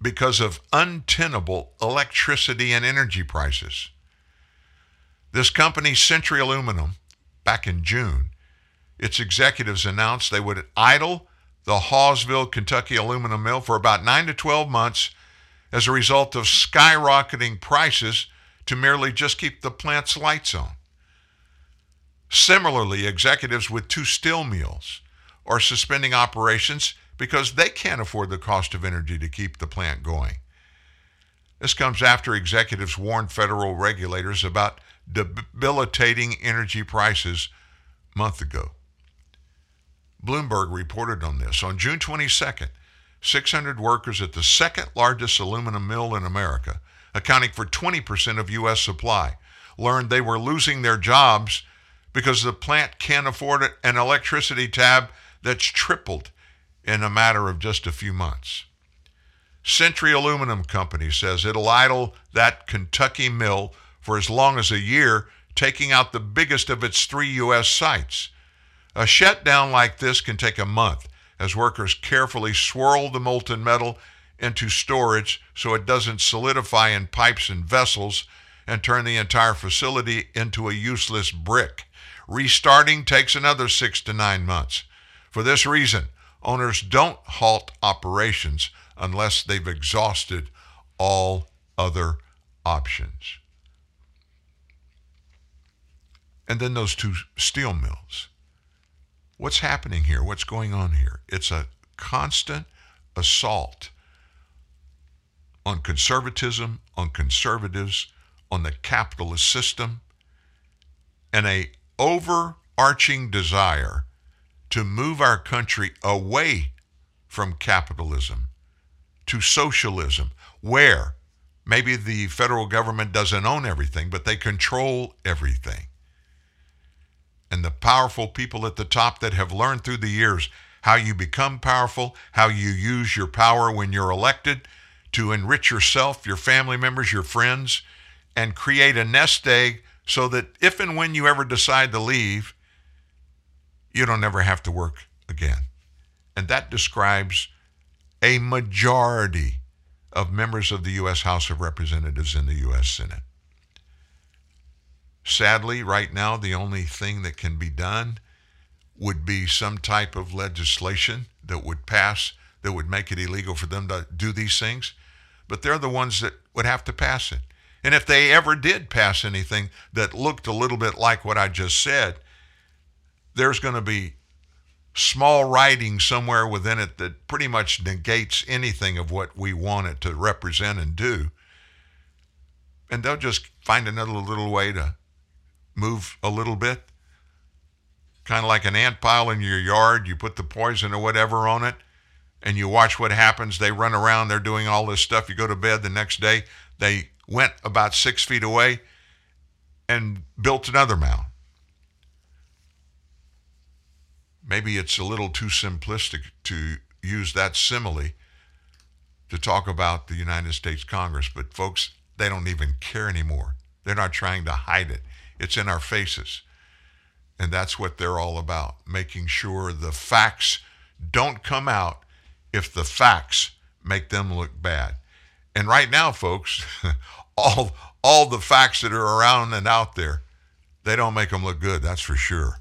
because of untenable electricity and energy prices. This company, Century Aluminum, back in June, its executives announced they would idle the Hawesville, Kentucky aluminum mill for about 9 to 12 months as a result of skyrocketing prices to merely just keep the plant's lights on. Similarly, executives with two steel mills are suspending operations because they can't afford the cost of energy to keep the plant going. This comes after executives warned federal regulators about debilitating energy prices a month ago. Bloomberg reported on this. On June 22nd, 600 workers at the second largest aluminum mill in America, accounting for 20% of U.S. supply, learned they were losing their jobs because the plant can't afford an electricity tab that's tripled in a matter of just a few months. Century Aluminum Company says it'll idle that Kentucky mill for as long as a year, taking out the biggest of its three U.S. sites. A shutdown like this can take a month as workers carefully swirl the molten metal into storage so it doesn't solidify in pipes and vessels and turn the entire facility into a useless brick. Restarting takes another 6 to 9 months. For this reason, owners don't halt operations unless they've exhausted all other options. And then those two steel mills. What's happening here? What's going on here? It's a constant assault on conservatism, on conservatives, on the capitalist system, and an overarching desire to move our country away from capitalism to socialism, where maybe the federal government doesn't own everything, but they control everything. And the powerful people at the top that have learned through the years how you become powerful, how you use your power when you're elected to enrich yourself, your family members, your friends, and create a nest egg so that if and when you ever decide to leave, you don't ever have to work again. And that describes a majority of members of the U.S. House of Representatives and the U.S. Senate. Sadly, right now, the only thing that can be done would be some type of legislation that would pass that would make it illegal for them to do these things. But they're the ones that would have to pass it. And if they ever did pass anything that looked a little bit like what I just said, there's going to be small writing somewhere within it that pretty much negates anything of what we want it to represent and do. And they'll just find another little way to move a little bit. Kind of like an ant pile in your yard. You put the poison or whatever on it and you watch what happens. They run around. They're doing all this stuff. You go to bed the next day. They went about 6 feet away and built another mound. Maybe it's a little too simplistic to use that simile to talk about the United States Congress, but folks, they don't even care anymore. They're not trying to hide it. It's in our faces. And that's what they're all about, making sure the facts don't come out if the facts make them look bad. And right now, folks, all the facts that are around and out there, they don't make them look good, that's for sure.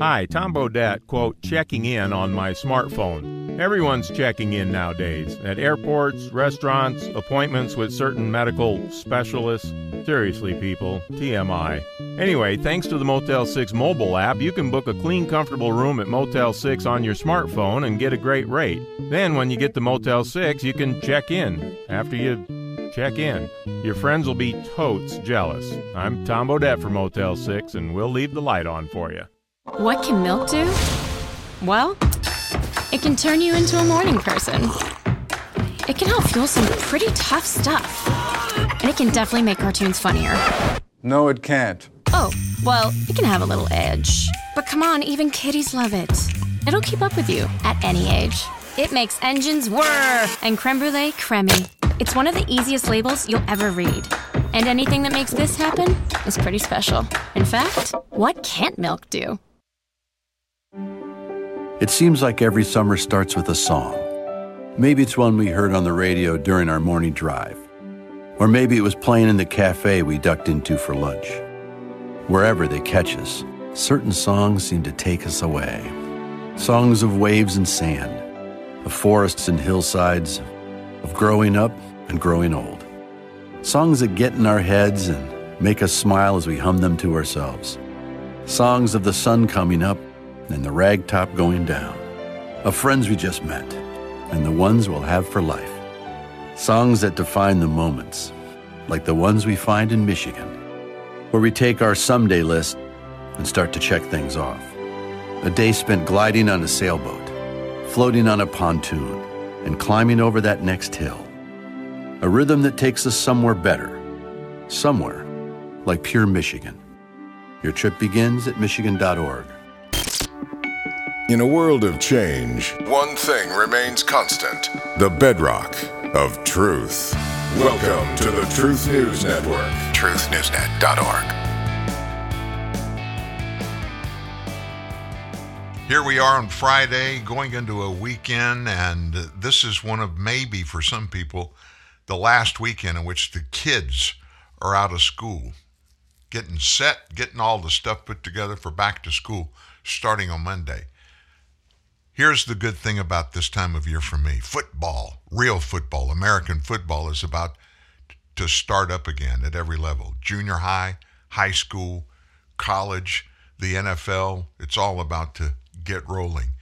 Hi, Tom Bodette, quote, checking in on my smartphone. Everyone's checking in nowadays at airports, restaurants, appointments with certain medical specialists. Seriously, people, TMI. Anyway, thanks to the Motel 6 mobile app, you can book a clean, comfortable room at Motel 6 on your smartphone and get a great rate. Then when you get to Motel 6, you can check in after you check in. Your friends will be totes jealous. I'm Tom Bodette for Motel 6, and we'll leave the light on for you. What can milk do? Well, it can turn you into a morning person. It can help fuel some pretty tough stuff. And it can definitely make cartoons funnier. No, it can't. Oh, well, it can have a little edge. But come on, even kitties love it. It'll keep up with you at any age. It makes engines whir and creme brulee creamy. It's one of the easiest labels you'll ever read. And anything that makes this happen is pretty special. In fact, what can't milk do? It seems like every summer starts with a song. Maybe it's one we heard on the radio during our morning drive. Or maybe it was playing in the cafe we ducked into for lunch. Wherever they catch us, certain songs seem to take us away. Songs of waves and sand, of forests and hillsides, of growing up and growing old. Songs that get in our heads and make us smile as we hum them to ourselves. Songs of the sun coming up and the ragtop going down. Of friends we just met and the ones we'll have for life. Songs that define the moments, like the ones we find in Michigan, where we take our someday list and start to check things off. A day spent gliding on a sailboat, floating on a pontoon, and climbing over that next hill. A rhythm that takes us somewhere better, somewhere like pure Michigan. Your trip begins at michigan.org. In a world of change, one thing remains constant: the bedrock of truth. Welcome to the Truth News Network, truthnewsnet.org. Here we are on Friday, going into a weekend, and this is one of, maybe for some people, the last weekend in which the kids are out of school, getting set, getting all the stuff put together for back to school starting on Monday. Here's the good thing about this time of year for me. Football, real football, American football, is about to start up again at every level. Junior high, high school, college, the NFL. It's all about to get rolling.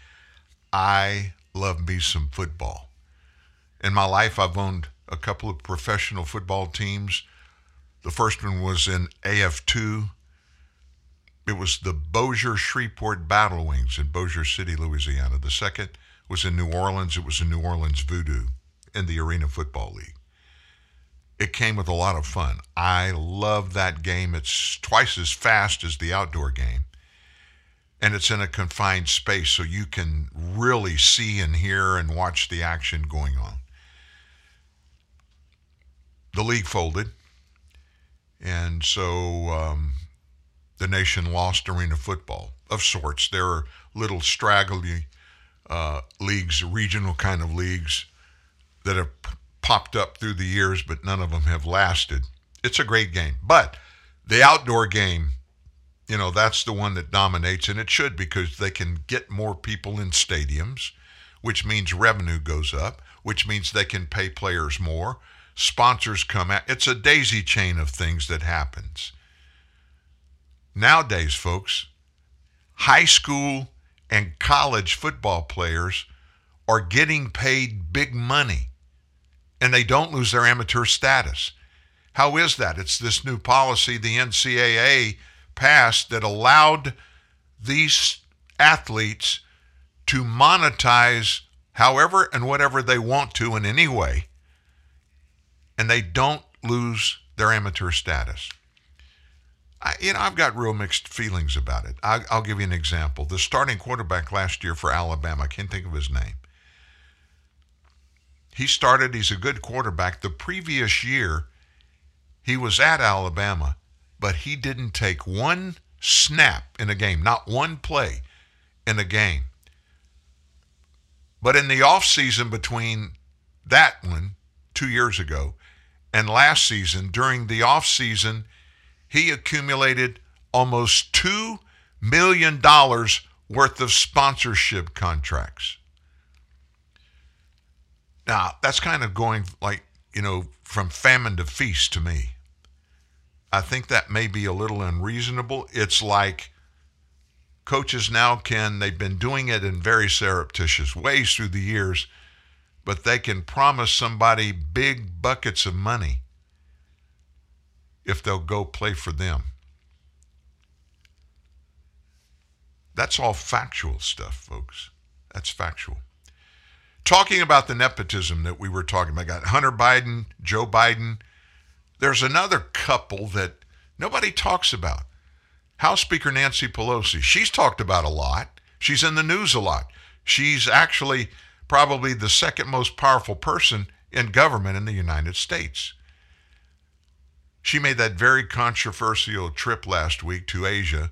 I love me some football. In my life, I've owned a couple of professional football teams. The first one was in AF2. It was the Bossier-Shreveport Battle Wings in Bossier City, Louisiana. The second was in New Orleans. It was the New Orleans Voodoo in the Arena Football League. It came with a lot of fun. I love that game. It's twice as fast as the outdoor game, and it's in a confined space, so you can really see and hear and watch the action going on. The league folded, and so the nation lost arena football of sorts. There are little straggly leagues, regional kind of leagues that have popped up through the years, but none of them have lasted. It's a great game. But the outdoor game, you know, that's the one that dominates, and it should, because they can get more people in stadiums, which means revenue goes up, which means they can pay players more. Sponsors come out. It's a daisy chain of things that happens. Nowadays, folks, high school and college football players are getting paid big money, and they don't lose their amateur status. How is that? It's this new policy the NCAA passed that allowed these athletes to monetize however and whatever they want to in any way, and they don't lose their amateur status. I've got real mixed feelings about it. I'll give you an example. The starting quarterback last year for Alabama, I can't think of his name. He started, he's a good quarterback. The previous year, he was at Alabama, but he didn't take one snap in a game, not one play in a game. But in the offseason between that one 2 years ago and last season, during the offseason, he accumulated almost $2 million worth of sponsorship contracts. Now, that's kind of going like, you know, from famine to feast to me. I think that may be a little unreasonable. It's like coaches now can, they've been doing it in very surreptitious ways through the years, but they can promise somebody big buckets of money if they'll go play for them. That's all factual stuff, folks. That's factual. Talking about the nepotism that we were talking about, I got Hunter Biden, Joe Biden. There's another couple that nobody talks about. House Speaker Nancy Pelosi, she's talked about a lot. She's in the news a lot. She's actually probably the second most powerful person in government in the United States. She made that very controversial trip last week to Asia,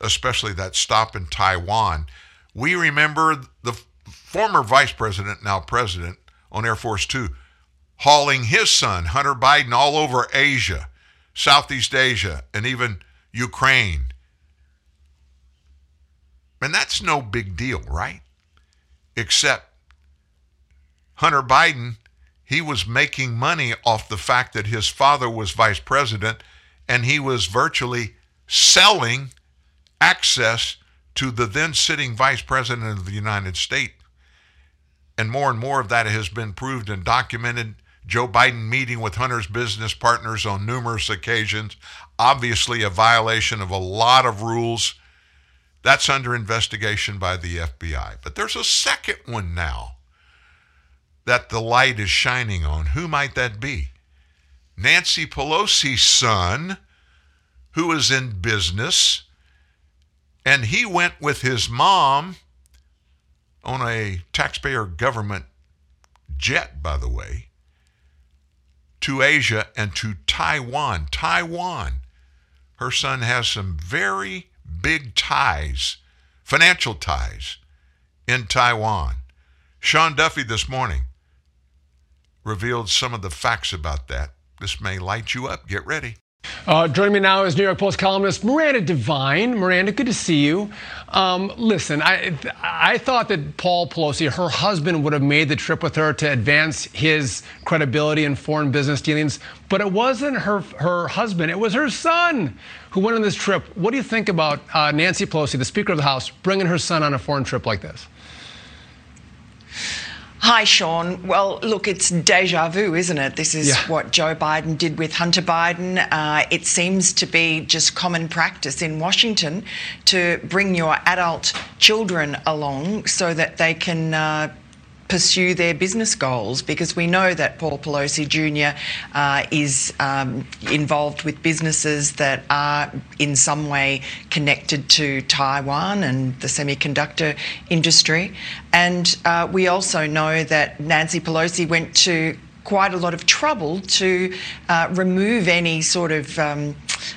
especially that stop in Taiwan. We remember the former vice president, now president, on Air Force Two, hauling his son, Hunter Biden, all over Asia, Southeast Asia, and even Ukraine. And that's no big deal, right? Except Hunter Biden, he was making money off the fact that his father was vice president, and he was virtually selling access to the then sitting vice president of the United States. And more of that has been proved and documented. Joe Biden meeting with Hunter's business partners on numerous occasions, obviously a violation of a lot of rules. That's under investigation by the FBI. But there's a second one now that the light is shining on. Who might that be? Nancy Pelosi's son, who is in business, and he went with his mom on a taxpayer government jet, by the way, to Asia and to Taiwan. Taiwan, her son has some very big ties, financial ties, in Taiwan. Sean Duffy this morning revealed some of the facts about that. This may light you up. Get ready. Joining me now is New York Post columnist Miranda Devine. Miranda, good to see you. Listen, I thought that Paul Pelosi, her husband, would have made the trip with her to advance his credibility in foreign business dealings, but it wasn't her husband. It was her son who went on this trip. What do you think about Nancy Pelosi, the Speaker of the House, bringing her son on a foreign trip like this? Hi, Sean. Well, look, it's deja vu, isn't it? This is what Joe Biden did with Hunter Biden. It seems to be just common practice in Washington to bring your adult children along so that they can pursue their business goals, because we know that Paul Pelosi Jr. Is involved with businesses that are in some way connected to Taiwan and the semiconductor industry. And we also know that Nancy Pelosi went to quite a lot of trouble to remove any sort of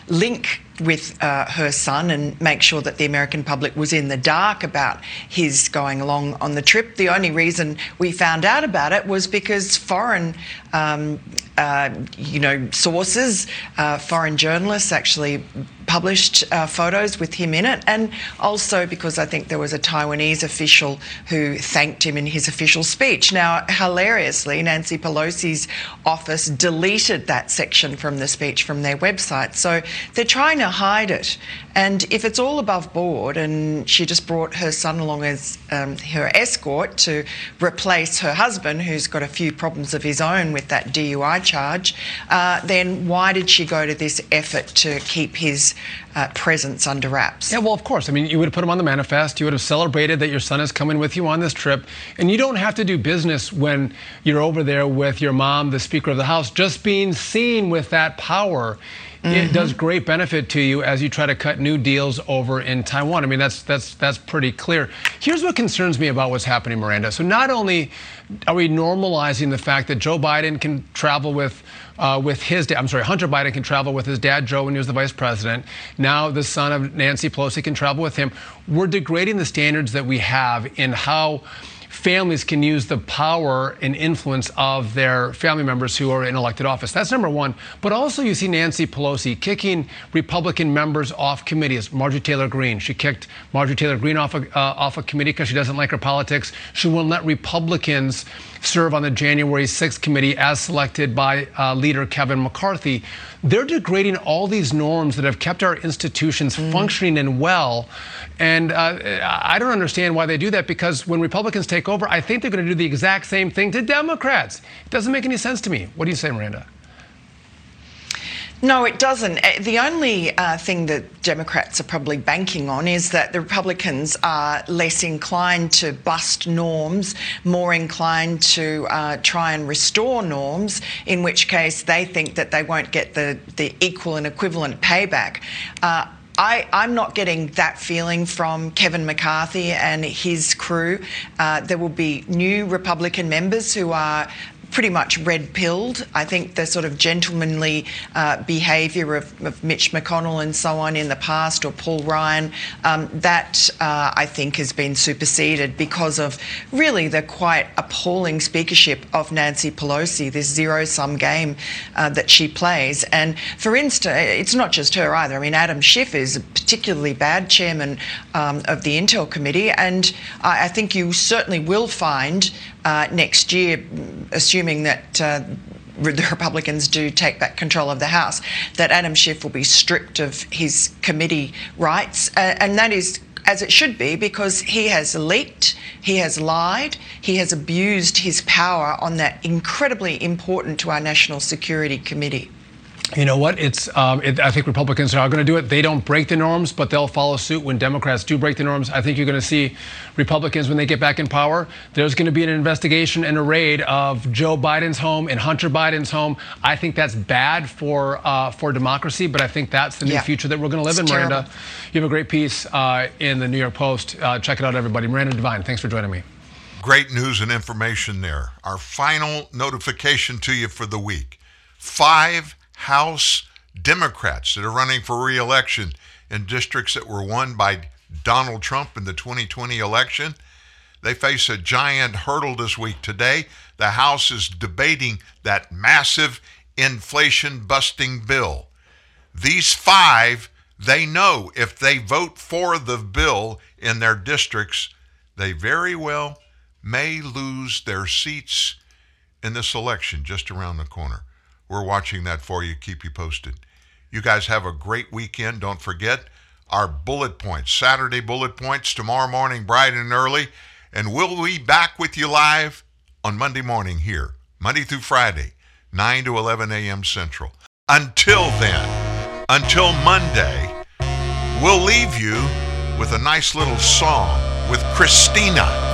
link with her son and make sure that the American public was in the dark about his going along on the trip. The only reason we found out about it was because foreign sources, foreign journalists actually published photos with him in it, and also because I think there was a Taiwanese official who thanked him in his official speech. Now, hilariously, Nancy Pelosi's office deleted that section from the speech from their website, so they're trying to hide it. And if it's all above board and she just brought her son along as her escort to replace her husband, who's got a few problems of his own with that DUI charge, then why did she go to this effort to keep his presence under wraps? Yeah, well, of course. I mean, you would have put him on the manifest. You would have celebrated that your son is coming with you on this trip. And you don't have to do business when you're over there with your mom, the Speaker of the House. Just being seen with that power, it does great benefit to you as you try to cut new deals over in Taiwan. I mean, that's pretty clear. Here's what concerns me about what's happening, Miranda. So not only are we normalizing the fact that Joe Biden can travel with his dad, Hunter Biden can travel with his dad, Joe, when he was the vice president. Now the son of Nancy Pelosi can travel with him. We're degrading the standards that we have in how families can use the power and influence of their family members who are in elected office. That's number one. But also you see Nancy Pelosi kicking Republican members off committees. Marjorie Taylor Greene. She kicked Marjorie Taylor Greene off a committee because she doesn't like her politics. She won't let Republicans serve on the January 6th committee as selected by leader Kevin McCarthy. They're degrading all these norms that have kept our institutions functioning and well. And I don't understand why they do that, because when Republicans take over, I think they're going to do the exact same thing to Democrats. It doesn't make any sense to me. What do you say, Miranda? No, it doesn't. The only thing that Democrats are probably banking on is that the Republicans are less inclined to bust norms, more inclined to try and restore norms, in which case they think that they won't get the equal and equivalent payback. I'm not getting that feeling from Kevin McCarthy and his crew. There will be new Republican members who are pretty much red-pilled. I think the sort of gentlemanly behaviour of Mitch McConnell and so on in the past, or Paul Ryan, that I think has been superseded because of really the quite appalling speakership of Nancy Pelosi, this zero-sum game that she plays. And for instance, it's not just her either. I mean, Adam Schiff is a particularly bad chairman of the Intel Committee, and I think you certainly will find next year, assuming that the Republicans do take back control of the House, that Adam Schiff will be stripped of his committee rights. And that is as it should be, because he has leaked, he has lied, he has abused his power on that incredibly important to our National Security Committee. You know what? I think Republicans are going to do it. They don't break the norms, but they'll follow suit when Democrats do break the norms. I think you're going to see Republicans, when they get back in power, there's going to be an investigation and a raid of Joe Biden's home and Hunter Biden's home. I think that's bad for democracy, but I think that's the new future that we're going to live in, Miranda. Terrible. You have a great piece in the New York Post. Check it out, everybody. Miranda Devine, thanks for joining me. Great news and information there. Our final notification to you for the week. 5 House Democrats that are running for re-election in districts that were won by Donald Trump in the 2020 election. They face a giant hurdle this week. Today, the House is debating that massive inflation-busting bill. These 5, they know if they vote for the bill in their districts, they very well may lose their seats in this election just around the corner. We're watching that for you, keep you posted. You guys have a great weekend. Don't forget our bullet points, Saturday bullet points, tomorrow morning bright and early. And we'll be back with you live on Monday morning here, Monday through Friday, 9 to 11 a.m. Central. Until then, until Monday, we'll leave you with a nice little song with Christina.